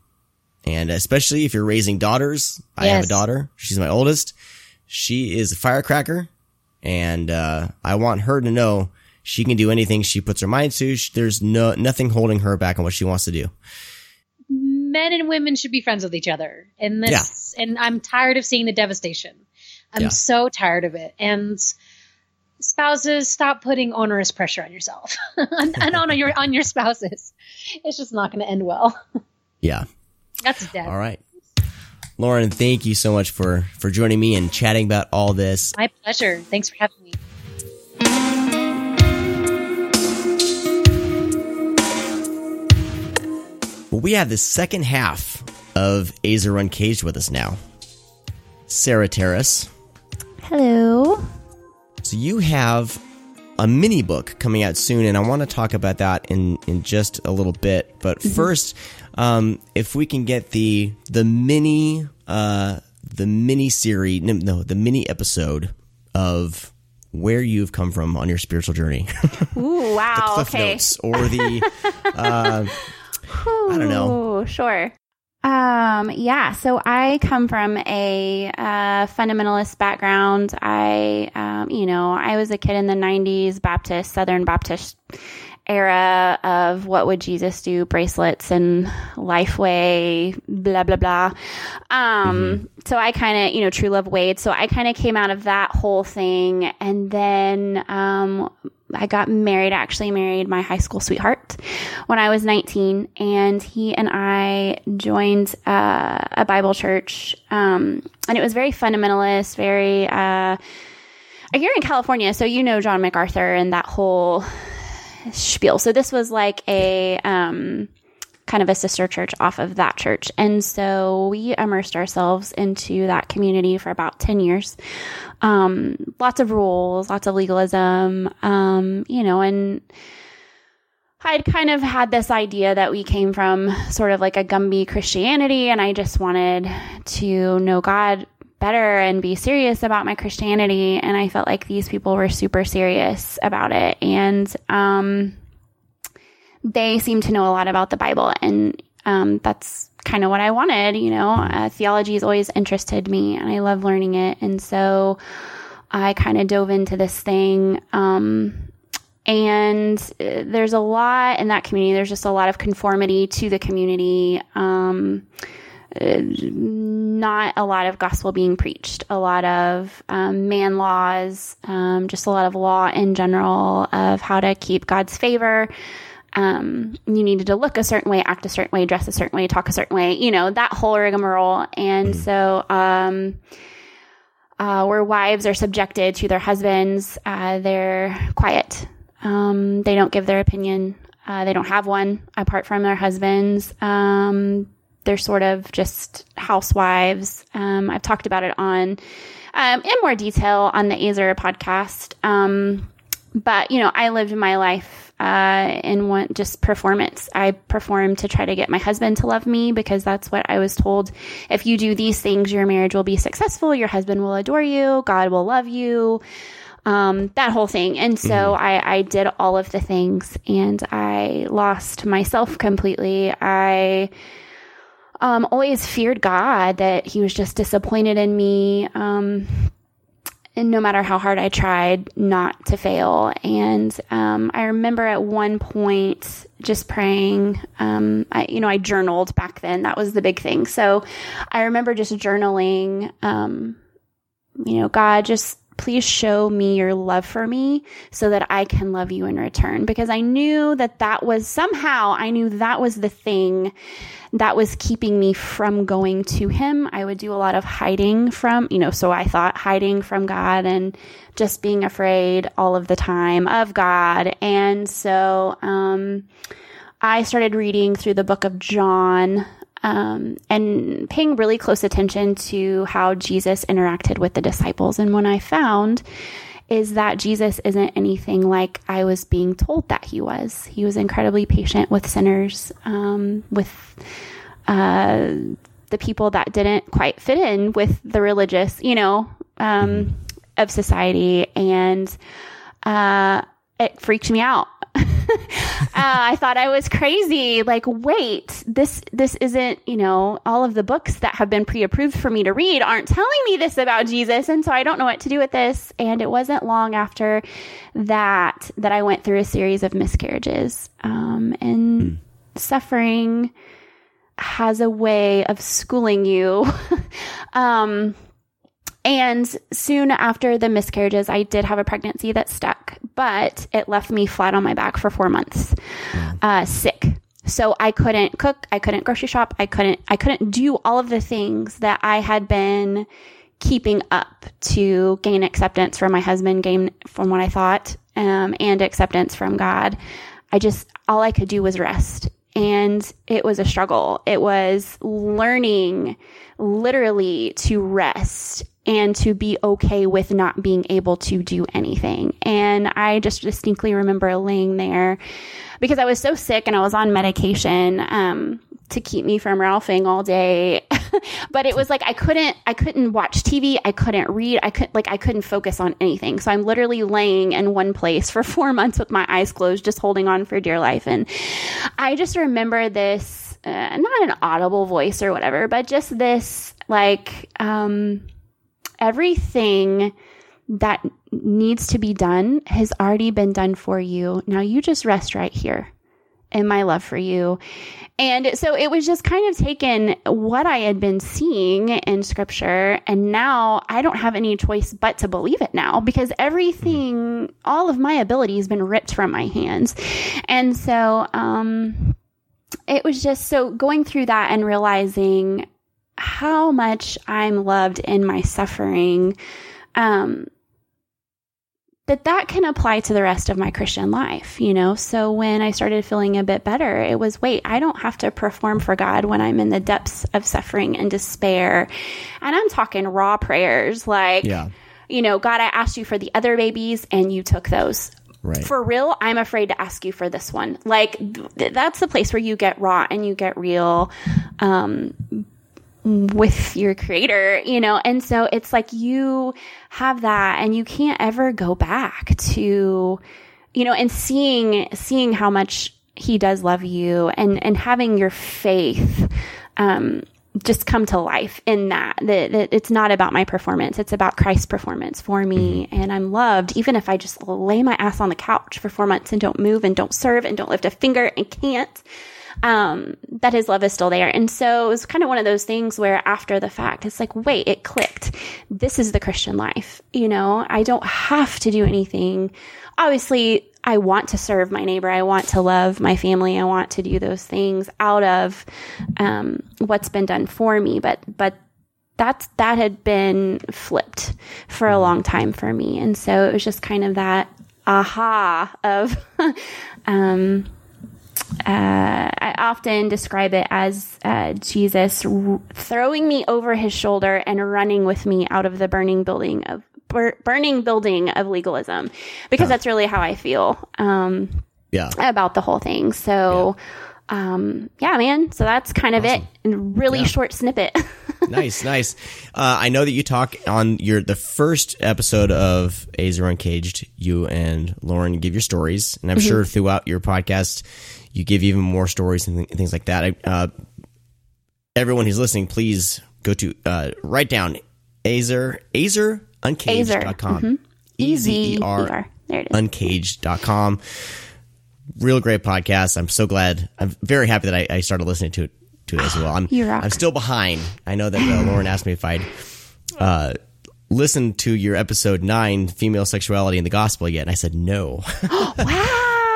And especially if you're raising daughters, yes. I have a daughter. She's my oldest. She is a firecracker, and I want her to know she can do anything she puts her mind to. There's nothing holding her back on what she wants to do. Men and women should be friends with each other. And this, and I'm tired of seeing the devastation. I'm so tired of it. And spouses, stop putting onerous pressure on yourself and on your spouses. It's just not going to end well. Yeah. That's dead. All right. Lauren, thank you so much for joining me and chatting about all this. My pleasure. Thanks for having me. Well, we have the second half of Ezer Uncaged with us now. Sarah Taras. Hello. So you have a mini book coming out soon, and I want to talk about that in just a little bit. But first, if we can get the mini episode of where you've come from on your spiritual journey. Ooh, wow! The Cliff Notes or the. I don't know. Sure. Yeah. So I come from a fundamentalist background. I was a kid in the 90s, Baptist, Southern Baptist era of what would Jesus do? Bracelets and Lifeway, blah, blah, blah. So I kind of, True Love Wade. So I kind of came out of that whole thing. And then, I got married, my high school sweetheart when I was 19, and he and I joined a Bible church. And it was very fundamentalist, very, you're in California, so John MacArthur and that whole spiel. So this was like a, kind of a sister church off of that church. And so we immersed ourselves into that community for about 10 years. Lots of rules, lots of legalism, and I'd kind of had this idea that we came from sort of like a Gumby Christianity, and I just wanted to know God better and be serious about my Christianity. And I felt like these people were super serious about it. And, they seem to know a lot about the Bible, and that's kind of what I wanted. Theology has always interested me, and I love learning it. And so I kind of dove into this thing. And there's a lot in that community. There's just a lot of conformity to the community. Not a lot of gospel being preached, a lot of man laws, just a lot of law in general of how to keep God's favor. You needed to look a certain way, act a certain way, dress a certain way, talk a certain way, that whole rigmarole. And so, where wives are subjected to their husbands, they're quiet. They don't give their opinion. They don't have one apart from their husbands. They're sort of just housewives. I've talked about it in more detail on the Ezer podcast. But, I lived my life in performance. I performed to try to get my husband to love me because that's what I was told. If you do these things, your marriage will be successful. Your husband will adore you. God will love you. That whole thing. And so I did all of the things, and I lost myself completely. I always feared God, that he was just disappointed in me. And no matter how hard I tried not to fail. And I remember at one point just praying. I journaled back then. That was the big thing. So I remember just journaling, God, just please show me your love for me so that I can love you in return. Because I knew that that was somehow, I knew that was the thing that was keeping me from going to him. I would do a lot of hiding from, you know, so I thought hiding from God and just being afraid all of the time of God. And so, I started reading through the book of John, and paying really close attention to how Jesus interacted with the disciples. And what I found is that Jesus isn't anything like I was being told that he was. He was incredibly patient with sinners, with the people that didn't quite fit in with the religious, of society. And it freaked me out. I thought I was crazy. Like, wait, this isn't, all of the books that have been pre-approved for me to read aren't telling me this about Jesus. And so I don't know what to do with this. And it wasn't long after that I went through a series of miscarriages. Suffering has a way of schooling you. And soon after the miscarriages, I did have a pregnancy that stuck, but it left me flat on my back for 4 months, sick. So I couldn't cook. I couldn't grocery shop. I couldn't do all of the things that I had been keeping up to gain acceptance from my husband, gain from what I thought, and acceptance from God. All I could do was rest. And it was a struggle. It was learning literally to rest and to be okay with not being able to do anything. And I just distinctly remember laying there because I was so sick and I was on medication, to keep me from ralphing all day. But it was like, I couldn't watch TV. I couldn't read. I couldn't focus on anything. So I'm literally laying in one place for 4 months with my eyes closed, just holding on for dear life. And I just remember this, not an audible voice or whatever, but just this, everything that needs to be done has already been done for you. Now you just rest right here in my love for you. And so it was just kind of taken what I had been seeing in scripture, and now I don't have any choice but to believe it now, because everything, all of my ability has been ripped from my hands. And so it was just so going through that and realizing how much I'm loved in my suffering, that can apply to the rest of my Christian life, So when I started feeling a bit better, it was, wait, I don't have to perform for God when I'm in the depths of suffering and despair. And I'm talking raw prayers like, God, I asked you for the other babies and you took those. Right. For real, I'm afraid to ask you for this one. Like that's the place where you get raw and you get real, with your creator, and so it's like you have that and you can't ever go back to, and seeing how much he does love you and having your faith, just come to life in that it's not about my performance. It's about Christ's performance for me. And I'm loved, even if I just lay my ass on the couch for 4 months and don't move and don't serve and don't lift a finger and can't, that his love is still there. And so it was kind of one of those things where after the fact, it's like, wait, it clicked. This is the Christian life. I don't have to do anything. Obviously, I want to serve my neighbor. I want to love my family. I want to do those things out of, what's been done for me. But that had been flipped for a long time for me. And so it was just kind of that aha of, I often describe it as Jesus throwing me over his shoulder and running with me out of the burning building of legalism, because that's really how I feel about the whole thing. So, so that's kind of awesome. It. And really short snippet. Nice. I know that you talk on the first episode of Ezer Uncaged, you and Lauren give your stories, and I'm sure throughout your podcast you give even more stories and things like that. Everyone who's listening, please go to write down EzerUncaged.com. EZER Uncaged.com. Real great podcast. I'm so glad. I'm very happy that I started listening to it as well. I'm still behind. I know that Lauren asked me if I'd listened to your episode 9, Female Sexuality in the Gospel, yet? And I said, no. Wow.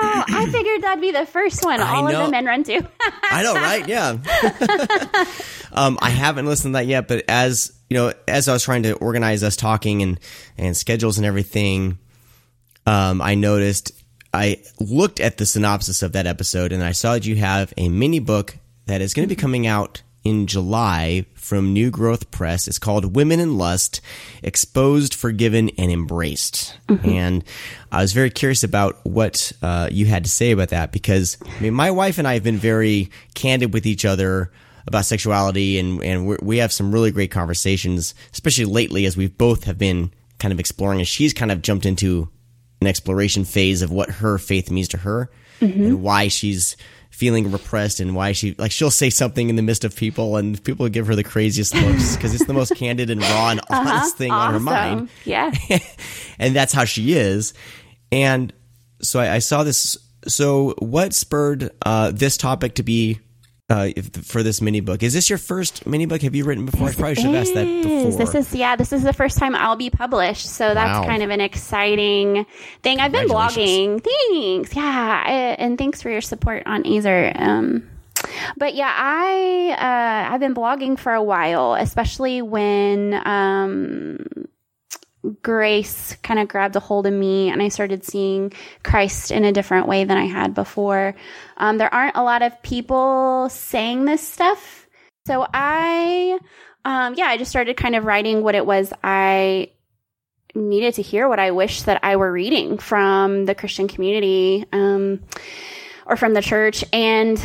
Oh, I figured that'd be the first one all of the men run to. I know, right? Yeah. I haven't listened to that yet, but as you know, as I was trying to organize us talking and schedules and everything, I noticed I looked at the synopsis of that episode and I saw that you have a mini book that is going to be coming out in July from New Growth Press. It's called Women in Lust, Exposed, Forgiven, and Embraced. Mm-hmm. And I was very curious about what you had to say about that, because I mean, my wife and I have been very candid with each other about sexuality, and we have some really great conversations, especially lately as we both have been kind of exploring, and she's kind of jumped into an exploration phase of what her faith means to her, mm-hmm. and why she's feeling repressed, and why she, like, she'll say something in the midst of people and people give her the craziest looks because it's the most candid and raw and honest thing on her mind. Yeah. And that's how she is. And so I saw this. So what spurred this topic to be for this mini book? Is this your first mini book? Have you written before? I probably should have asked that before. This is the first time I'll be published, so that's kind of an exciting thing. I've been blogging. Thanks, and thanks for your support on Ezer. But yeah, I've been blogging for a while, especially when grace kind of grabbed a hold of me and I started seeing Christ in a different way than I had before. There aren't a lot of people saying this stuff. So I just started kind of writing what it was I needed to hear, what I wish that I were reading from the Christian community, or from the church. And,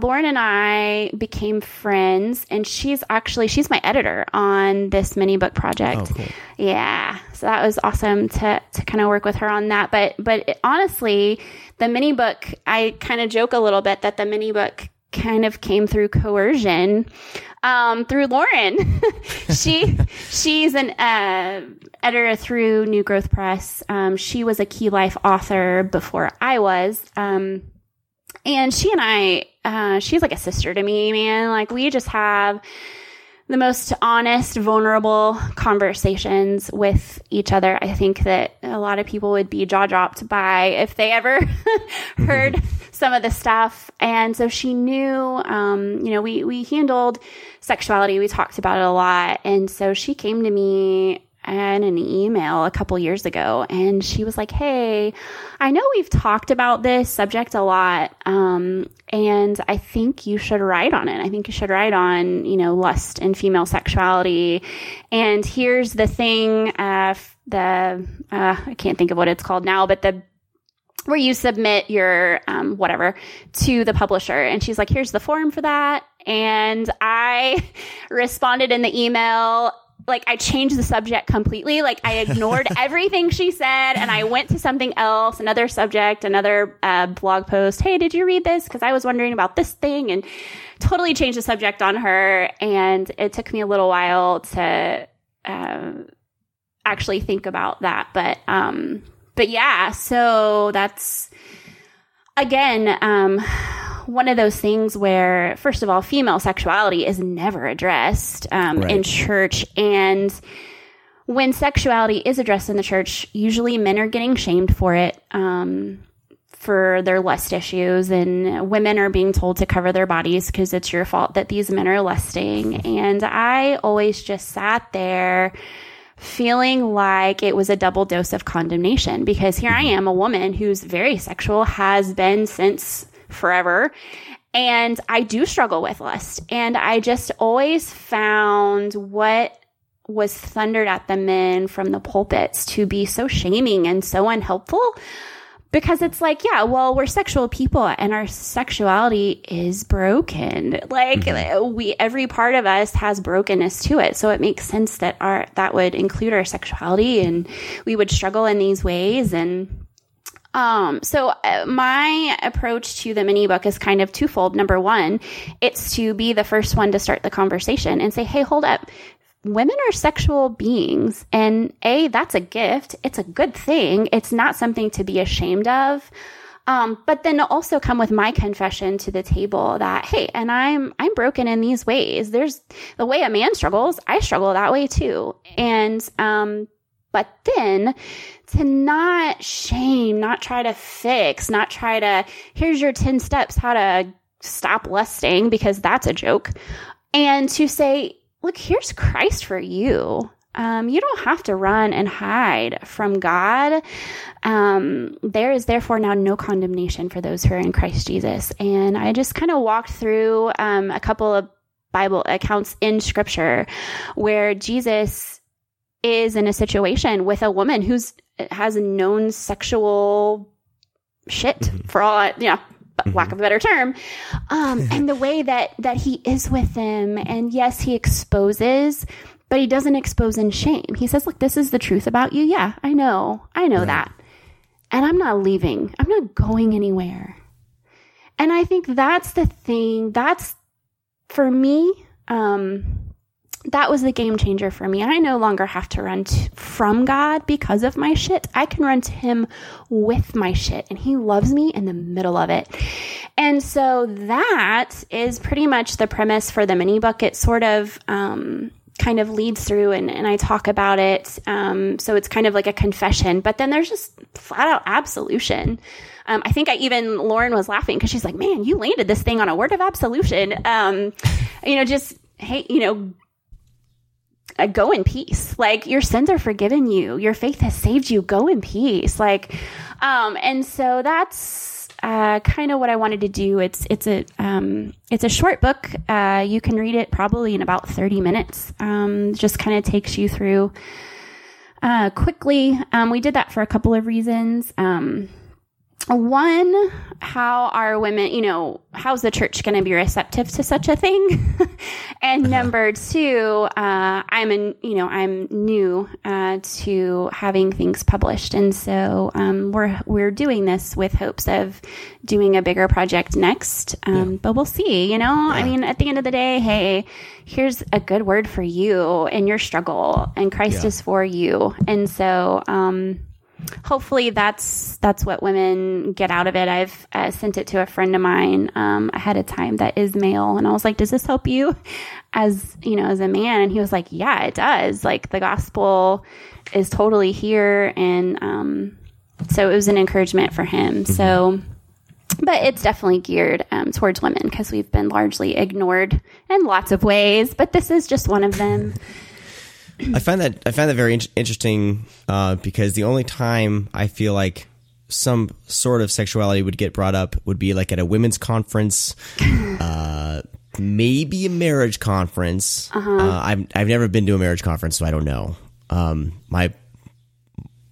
Lauren and I became friends, and she's my editor on this mini book project. Oh, cool. Yeah. So that was awesome to kind of work with her on that. But honestly, the mini book, I kind of joke a little bit that the mini book kind of came through coercion, through Lauren. She's an editor through New Growth Press. She was a Key Life author before I was, and she and I, she's like a sister to me, man. Like, we just have the most honest, vulnerable conversations with each other. I think that a lot of people would be jaw dropped by if they ever heard some of the stuff. And so she knew, we handled sexuality. We talked about it a lot. And so she came to me and an email a couple years ago, and she was like, hey, I know we've talked about this subject a lot, and I think you should write on it. I think you should write on, lust and female sexuality. And here's the thing, I can't think of what it's called now, but where you submit your whatever to the publisher. And she's like, here's the form for that. And I responded in the email, like, I changed the subject completely. Like, I ignored everything she said, and I went to something else, another subject, another blog post. Hey, did you read this? Because I was wondering about this thing, and totally changed the subject on her. And it took me a little while to actually think about that. But yeah, so that's, again, one of those things where, first of all, female sexuality is never addressed in church. And when sexuality is addressed in the church, usually men are getting shamed for it, for their lust issues. And women are being told to cover their bodies because it's your fault that these men are lusting. And I always just sat there feeling like it was a double dose of condemnation, because here I am, a woman who's very sexual, has been since forever. And I do struggle with lust. And I just always found what was thundered at the men from the pulpits to be so shaming and so unhelpful, because it's like, yeah, well, we're sexual people and our sexuality is broken. Like, every part of us has brokenness to it. So it makes sense that that would include our sexuality, and we would struggle in these ways. And so my approach to the mini book is kind of twofold. Number one, it's to be the first one to start the conversation and say, hey, hold up. Women are sexual beings, and that's a gift. It's a good thing. It's not something to be ashamed of. But then to also come with my confession to the table that, hey, and I'm broken in these ways. There's the way a man struggles. I struggle that way too. And, but then to not shame, not try to fix, not try to, here's your 10 steps, how to stop lusting, because that's a joke. And to say, look, here's Christ for you. You don't have to run and hide from God. There is therefore now no condemnation for those who are in Christ Jesus. And I just kind of walked through a couple of Bible accounts in Scripture where Jesus is in a situation with a woman who's has known sexual shit for all, you know, lack of a better term, and the way that he is with them. And yes, he exposes, but he doesn't expose in shame. He says, look, this is the truth about you. Yeah, I know right. that. And I'm not leaving. I'm not going anywhere. And I think that's the thing. That's, for me, that was the game changer for me. And I no longer have to run from God because of my shit. I can run to him with my shit. And he loves me in the middle of it. And so that is pretty much the premise for the mini book. It sort of... kind of leads through and I talk about it. So it's kind of like a confession, but then there's just flat out absolution. I think Lauren was laughing because she's like, man, you landed this thing on a word of absolution. Go in peace. Like, your sins are forgiven you. Your faith has saved you. Go in peace. Like, and so that's, kind of what I wanted to do. It's a short book. You can read it probably in about 30 minutes. Just kind of takes you through, quickly. We did that for a couple of reasons. One, how are women, how's the church going to be receptive to such a thing? And number two, I'm new, to having things published. And so, we're doing this with hopes of doing a bigger project next. But we'll see, yeah. I mean, at the end of the day, hey, here's a good word for you and your struggle, and Christ is for you. And so, hopefully that's what women get out of it. I've sent it to a friend of mine ahead of time that is male, and I was like, does this help you as a man? And he was like, yeah, it does. Like, the gospel is totally here. And so it was an encouragement for him. So, but it's definitely geared towards women, because we've been largely ignored in lots of ways, but this is just one of them. I find that very interesting because the only time I feel like some sort of sexuality would get brought up would be like at a women's conference, maybe a marriage conference. I've never been to a marriage conference, so I don't know. My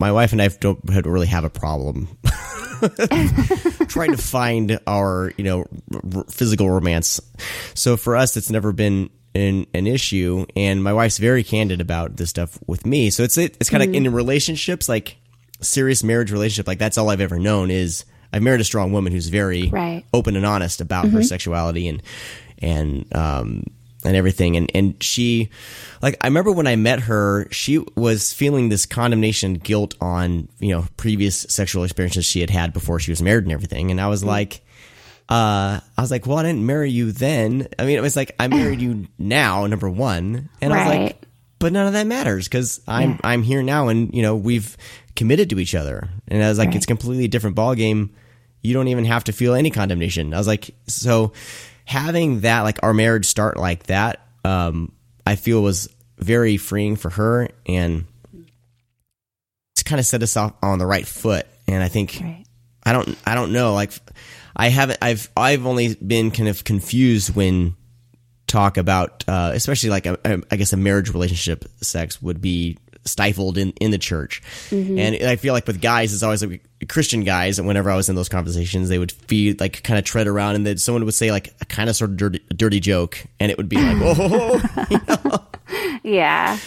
wife and I don't really have a problem trying to find our physical romance. So for us, it's never been an issue, and my wife's very candid about this stuff with me. So it's kind of in relationships, like serious marriage relationship, like that's all I've ever known is I've married a strong woman who's very open and honest about her sexuality and everything. And she, like, I remember when I met her, she was feeling this condemnation guilt on, previous sexual experiences she had had before she was married and everything. And I was like, well, I didn't marry you then. I mean, it was like, I married you now, number one. And I was like, but none of that matters, because I'm here now, and, we've committed to each other. And I was like, it's a completely different ballgame. You don't even have to feel any condemnation. I was like, so having that, like, our marriage start like that, I feel was very freeing for her, and it's kind of set us off on the right foot. And I think, I don't know, like... I've only been kind of confused when talk about, especially like, I guess a marriage relationship sex would be stifled in the church. And I feel like with guys, it's always like Christian guys. And whenever I was in those conversations, they would feed, like, kind of tread around, and then someone would say like a kind of sort of dirty joke, and it would be like, oh, Yeah.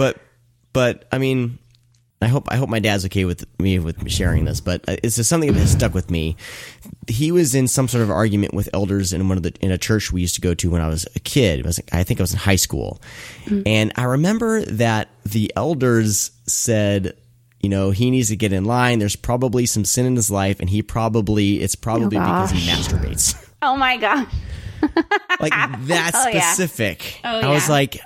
But I mean, I hope my dad's okay with me with sharing this, but it's just something that has stuck with me. He was in some sort of argument with elders in a church we used to go to when I was a kid. I think I was in high school, and I remember that the elders said, you know, he needs to get in line. There's probably some sin in his life, and it's probably because he masturbates. Oh my God. Like that specific. Yeah. Oh, yeah. I was like,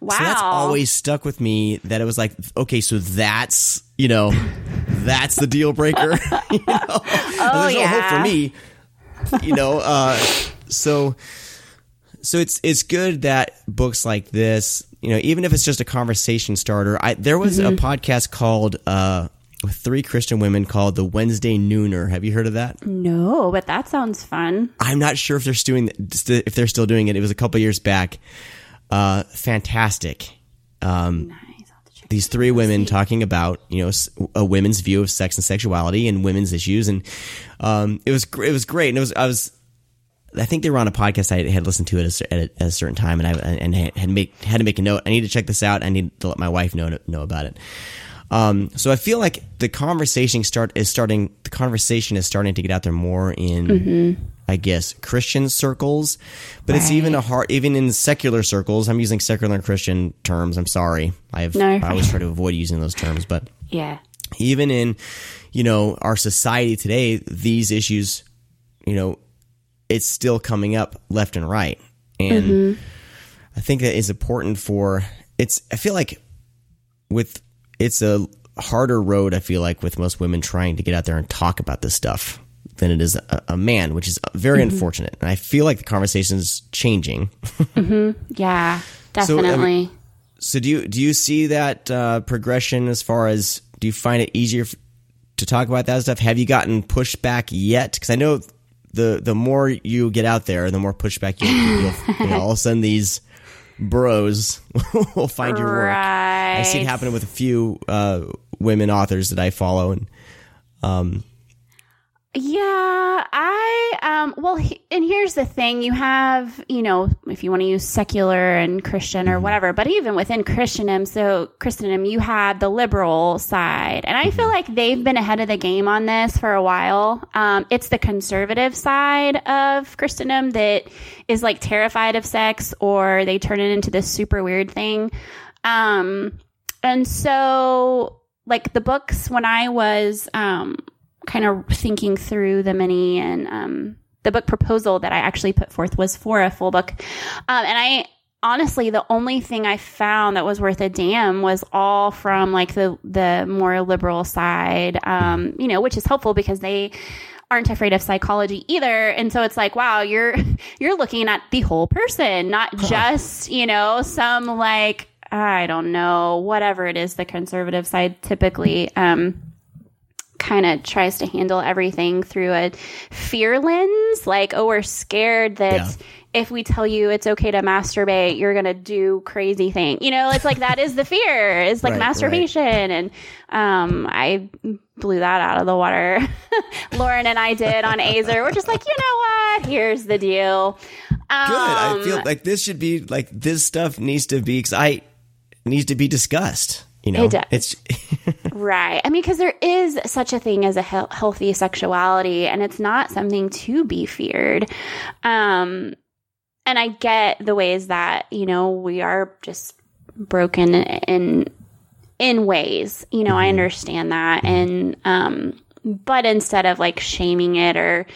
wow. So that's always stuck with me, that it was like, okay, so that's, you know, that's the deal breaker. You know? Oh, there's no hope for me, you know. So it's good that books like this, you know, even if it's just a conversation starter. There was a podcast called with three Christian women called the Wednesday Nooner. Have you heard of that? No, but that sounds fun. I'm not sure if they're still doing it. It was a couple years back. Fantastic. Nice. These three women talking about, you know, a women's view of sex and sexuality and women's issues, and it was great. And I think they were on a podcast. I had listened to it at a certain time, and had to make a note. I need to check this out. I need to let my wife know about it. So I feel like the conversation is starting to get out there more in, I guess, Christian circles, but it's even in secular circles. I'm using secular and Christian terms. I'm sorry. I always try to avoid using those terms, but even in, you know, our society today, these issues, you know, it's still coming up left and right. And I think that is important I feel like it's a harder road, I feel like, with most women trying to get out there and talk about this stuff than it is a man, which is very unfortunate. And I feel like the conversation's changing. Yeah, definitely. So do you see that progression as far as, do you find it easier to talk about that stuff? Have you gotten pushback yet? Because I know the more you get out there, the more pushback you'll you know, all of a sudden these bros will find your work. I see it happening with a few women authors that I follow, and and here's the thing. You have, you know, if you want to use secular and Christian or whatever, but even within Christendom, you have the liberal side. And I feel like they've been ahead of the game on this for a while. It's the conservative side of Christendom that is like terrified of sex, or they turn it into this super weird thing. And so like the books, when I was, kind of thinking through the many, and the book proposal that I actually put forth was for a full book. And I honestly, the only thing I found that was worth a damn was all from like the more liberal side, you know, which is helpful because they aren't afraid of psychology either. And so it's like, wow, you're looking at the whole person, not just, you know, some like, I don't know, whatever it is, the conservative side typically, kind of tries to handle everything through a fear lens. Like, oh, we're scared that if we tell you it's okay to masturbate, you're going to do crazy thing. You know, it's like, that is the fear. It's like masturbation. Right. And I blew that out of the water. Lauren and I did on Ezer. We're just like, you know what? Here's the deal. Good. I feel like this should be like, this stuff needs to be discussed. You know, it does. Right. I mean, because there is such a thing as a healthy sexuality, and it's not something to be feared. And I get the ways that, you know, we are just broken in ways, you know, I understand that. And, but instead of like shaming it or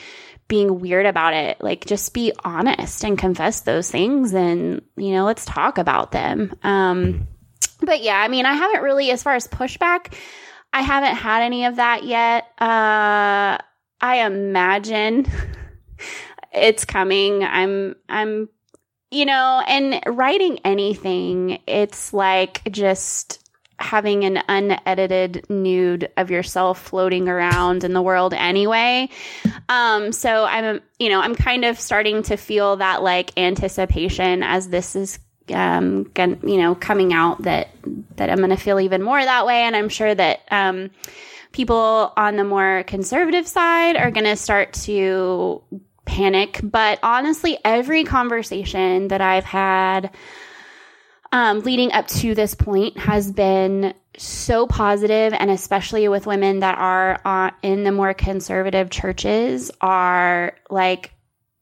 being weird about it, like just be honest and confess those things, and, you know, let's talk about them. But yeah, I mean, I haven't really, as far as pushback, I haven't had any of that yet. I imagine it's coming. I'm, you know, and writing anything, it's like just having an unedited nude of yourself floating around in the world anyway. So I'm, you know, I'm kind of starting to feel that like anticipation as this is you know, coming out, that I'm going to feel even more that way. And I'm sure that people on the more conservative side are going to start to panic. But honestly, every conversation that I've had leading up to this point has been so positive, and especially with women that are in the more conservative churches, are like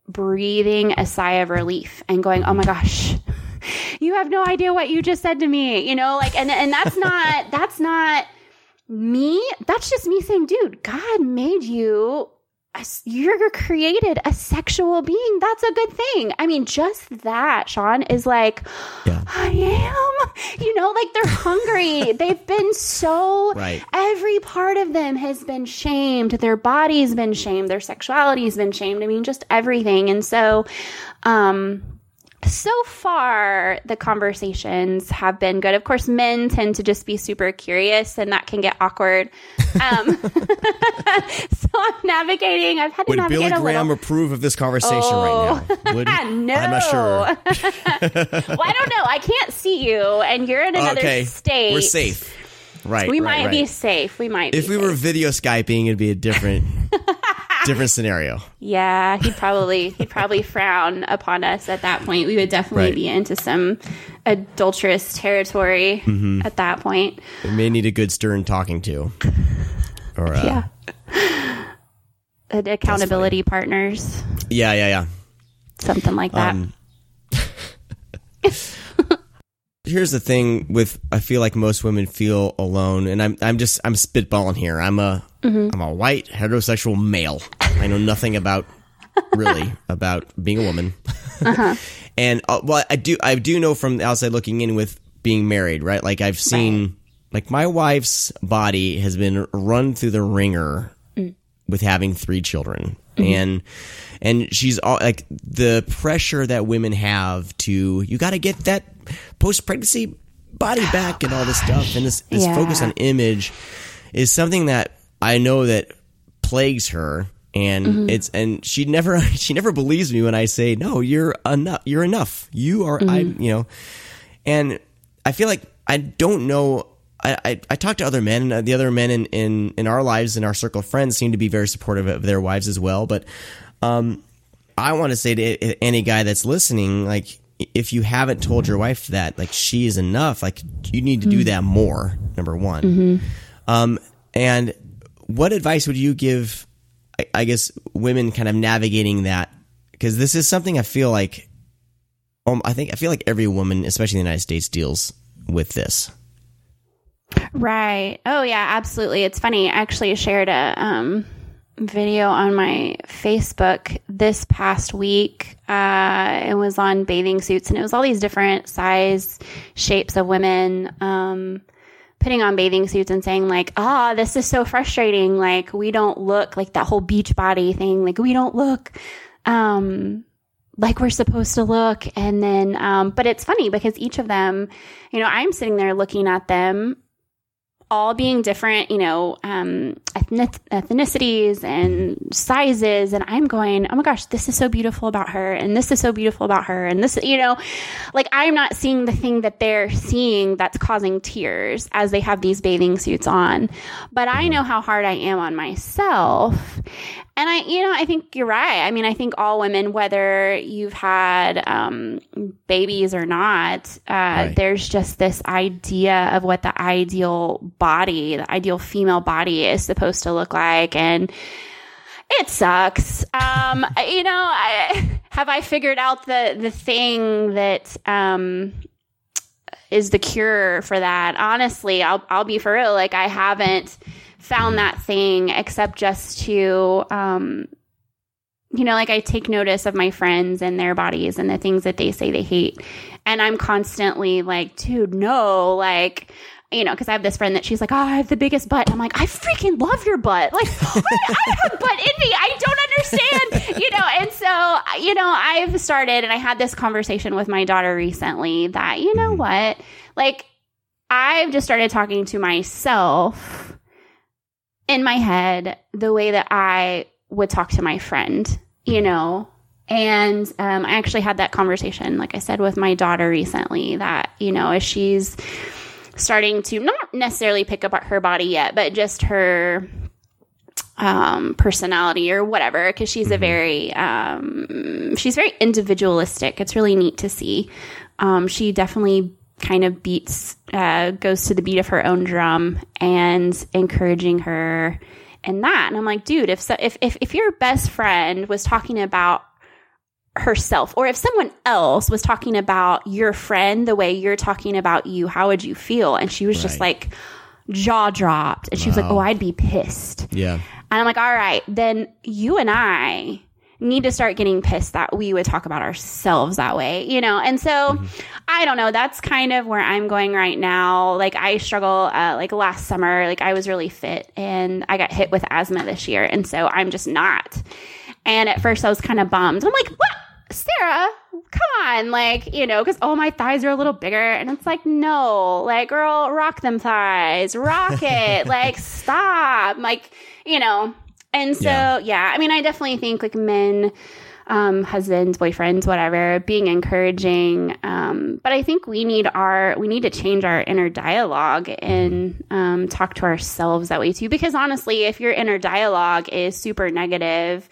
breathing a sigh of relief and going, oh my gosh, you have no idea what you just said to me, you know, like, and that's not Me? That's just me saying, dude, God made you. You're created a sexual being. That's a good thing. I mean, just that, Sean, is like, yeah. I am, like they're hungry. They've been so, right. Every part of them has been shamed. Their body's been shamed. Their sexuality's been shamed. I mean, just everything. And so, so far, the conversations have been good. Of course, men tend to just be super curious, and that can get awkward. So I'm navigating. I've had to navigate a little. Would Billy Graham approve of this conversation right now? Would he? No. I'm not sure. Well, I don't know. I can't see you, and you're in another state. We're safe. Right. We might be safe. If we were video Skyping, it'd be a different scenario. Yeah, he'd probably frown upon us at that point. We would definitely be into some adulterous territory at that point. We may need a good stern talking to, or accountability partners. Yeah, something like that. Here's the thing with, I feel like most women feel alone, and I'm spitballing here. I'm a white heterosexual male. I know nothing about being a woman. And well, I do know from the outside looking in with being married, right? Like I've seen, like my wife's body has been run through the ringer with having 3 children, and she's all like the pressure that women have to, you got to get that post-pregnancy body back and all this stuff, and this focus on image is something that I know that plagues her, and she never believes me when I say, no, you're enough. You are, and I feel like I don't know. I talk to other men, and the other men in our lives, in our circle of friends, seem to be very supportive of their wives as well. But I want to say to any guy that's listening, like, if you haven't told your wife that, like, she is enough, like, you need to do that more, number one. And what advice would you give, I guess, women kind of navigating that? Because this is something I feel like, I feel like every woman, especially in the United States, deals with this. Right. Oh, yeah, absolutely. It's funny. I actually shared a video on my Facebook this past week. It was on bathing suits, and it was all these different size, shapes of women putting on bathing suits and saying like, this is so frustrating. Like, we don't look like that whole beach body thing. Like, we don't look like we're supposed to look. And then, but it's funny because each of them, I'm sitting there looking at them all being different, ethnicities and sizes. And I'm going, oh my gosh, this is so beautiful about her. And this is so beautiful about her. And this, like, I'm not seeing the thing that they're seeing that's causing tears as they have these bathing suits on. But I know how hard I am on myself. And I think you're right. I mean, I think all women, whether you've had babies or not, there's just this idea of what the ideal body, the ideal female body is supposed to look like. And it sucks. I figured out the thing that is the cure for that? Honestly, I'll be for real. Like, I haven't found that thing, except just to, like, I take notice of my friends and their bodies and the things that they say they hate. And I'm constantly like, dude, no, like, because I have this friend that she's like, I have the biggest butt. And I'm like, I freaking love your butt. Like, I have butt envy. I don't understand, And so, I've started, and I had this conversation with my daughter recently that, you know what, like, I've just started talking to myself in my head the way that I would talk to my friend, and I actually had that conversation, like I said, with my daughter recently that, as she's starting to not necessarily pick up her body yet, but just her personality or whatever, because she's a very, she's very individualistic. It's really neat to see. She definitely kind of goes to the beat of her own drum, and encouraging her in that. And I'm like, dude, if your best friend was talking about herself, or if someone else was talking about your friend the way you're talking about you, how would you feel? And she was just like, jaw dropped. And she was like, oh, I'd be pissed. Yeah. And I'm like, all right, then you and I need to start getting pissed that we would talk about ourselves that way, you know? And so I don't know, that's kind of where I'm going right now. Like I struggle, like last summer, like I was really fit and I got hit with asthma this year. And so I'm just not. And at first I was kind of bummed. I'm like, what? Sarah, come on, like, you know, because, oh, my thighs are a little bigger. And it's like, no, like, girl, rock them thighs, rock it, like, stop, like, you know. And so, yeah, I mean, I definitely think, like, men, husbands, boyfriends, whatever, being encouraging. But I think we need to change our inner dialogue and talk to ourselves that way, too. Because, honestly, if your inner dialogue is super negative,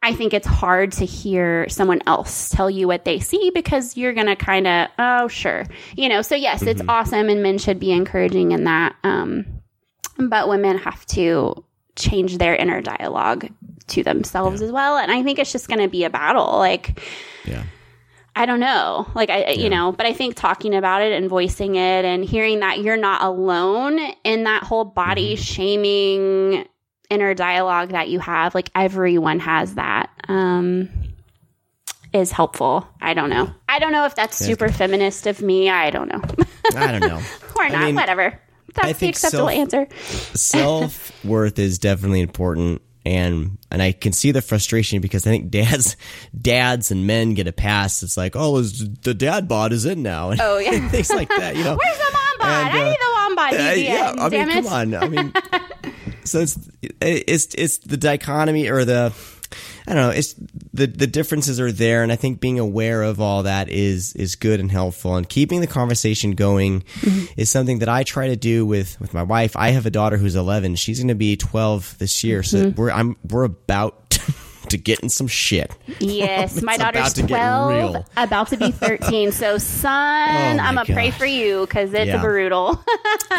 I think it's hard to hear someone else tell you what they see because you're going to kind of, oh, sure. You know, so yes, it's awesome and men should be encouraging in that. But women have to change their inner dialogue to themselves as well. And I think it's just going to be a battle. Like, I don't know, like, you know, but I think talking about it and voicing it and hearing that you're not alone in that whole body shaming inner dialogue that you have, like everyone has that, is helpful. I don't know. I don't know if that's super feminist of me. I don't know. I don't know. Or not, I mean, whatever. That's the acceptable answer. Self-worth is definitely important. And I can see the frustration because I think dads and men get a pass. It's like, oh, the dad bod is in now. And things like that. You know, where's the mom bod? And, I need the mom bod. Damn it. Come on. I mean, so it's the dichotomy or the, I don't know, it's the differences are there. And I think being aware of all that is good and helpful, and keeping the conversation going is something that I try to do with my wife. I have a daughter who's 11. She's going to be 12 this year. So we're about to get in some shit. Yes, my daughter's 12, about to be 13. So, son, I'm going to pray for you because it's brutal.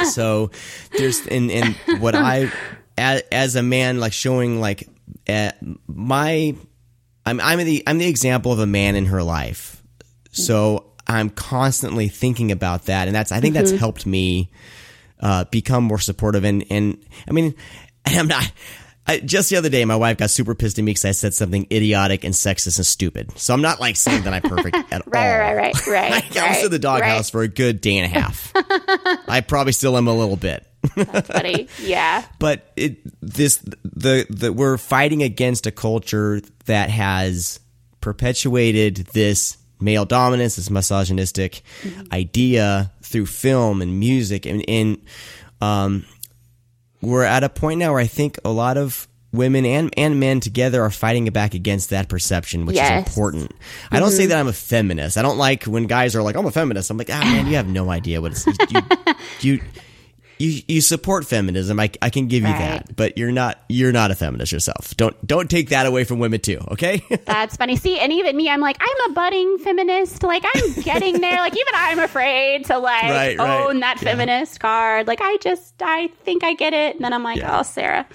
So there's, and what I, as a man, like showing like I'm the example of a man in her life. So I'm constantly thinking about that. And that's, I think that's helped me become more supportive. And I mean, I'm not, just the other day, my wife got super pissed at me because I said something idiotic and sexist and stupid. So I'm not like saying that I'm perfect at all. Right. I was in the doghouse for a good day and a half. I probably still am a little bit. That's funny. Yeah. But we're fighting against a culture that has perpetuated this male dominance, this misogynistic idea through film and music. And we're at a point now where I think a lot of women and men together are fighting back against that perception, which is important. I don't say that I'm a feminist. I don't like when guys are like, I'm a feminist. I'm like, man, you have no idea what it's You support feminism. I can give you that, but you're not a feminist yourself. Don't take that away from women too. Okay, that's funny. See, and even me, I'm like, I'm a budding feminist. Like I'm getting there. Like even I'm afraid to like own that feminist card. Like I think I get it. And then I'm like, oh, Sarah.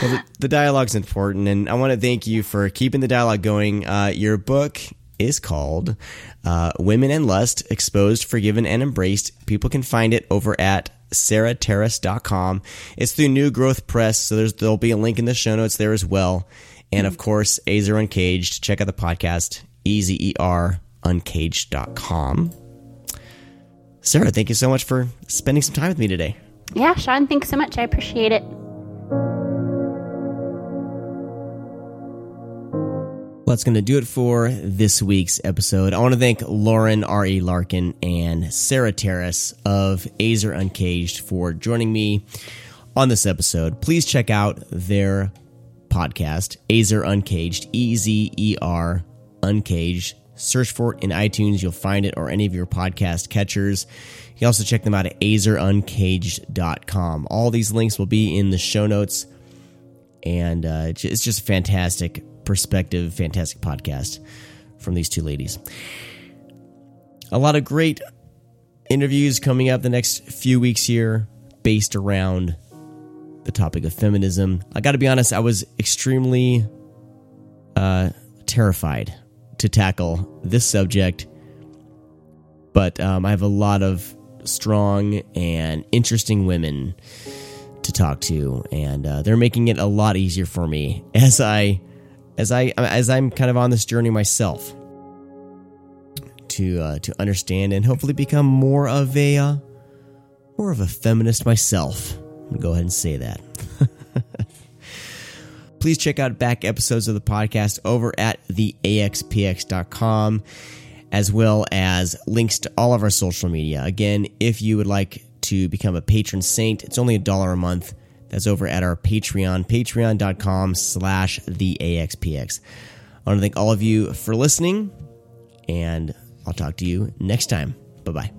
Well, the dialogue's important, and I want to thank you for keeping the dialogue going. Your book is called Women and Lust, Exposed, Forgiven, and Embraced. People can find it over at sarahtaras.com. It's through New Growth Press, so there'll be a link in the show notes there as well. And, of course, Ezer Uncaged. Check out the podcast, EZERUncaged.com. Sarah, thank you so much for spending some time with me today. Yeah, Sean, thanks so much. I appreciate it. Well, that's going to do it for this week's episode. I want to thank Lauren R.E. Larkin and Sarah Taras of Ezer Uncaged for joining me on this episode. Please check out their podcast, Ezer Uncaged, E-Z-E-R, Uncaged. Search for it in iTunes. You'll find it, or any of your podcast catchers. You can also check them out at AzerUncaged.com. All these links will be in the show notes. And it's just fantastic perspective, fantastic podcast from these two ladies. A lot of great interviews coming up the next few weeks here based around the topic of feminism. I got to be honest, I was extremely terrified to tackle this subject, but I have a lot of strong and interesting women to talk to, and they're making it a lot easier for me as I'm kind of on this journey myself to understand and hopefully become more of a feminist myself. I'm gonna go ahead and say that. Please check out back episodes of the podcast over at theaxpx.com, as well as links to all of our social media. Again, if you would like to become a patron saint, it's only $1 a month. That's over at our Patreon, patreon.com/theaxpx. I want to thank all of you for listening, and I'll talk to you next time. Bye-bye.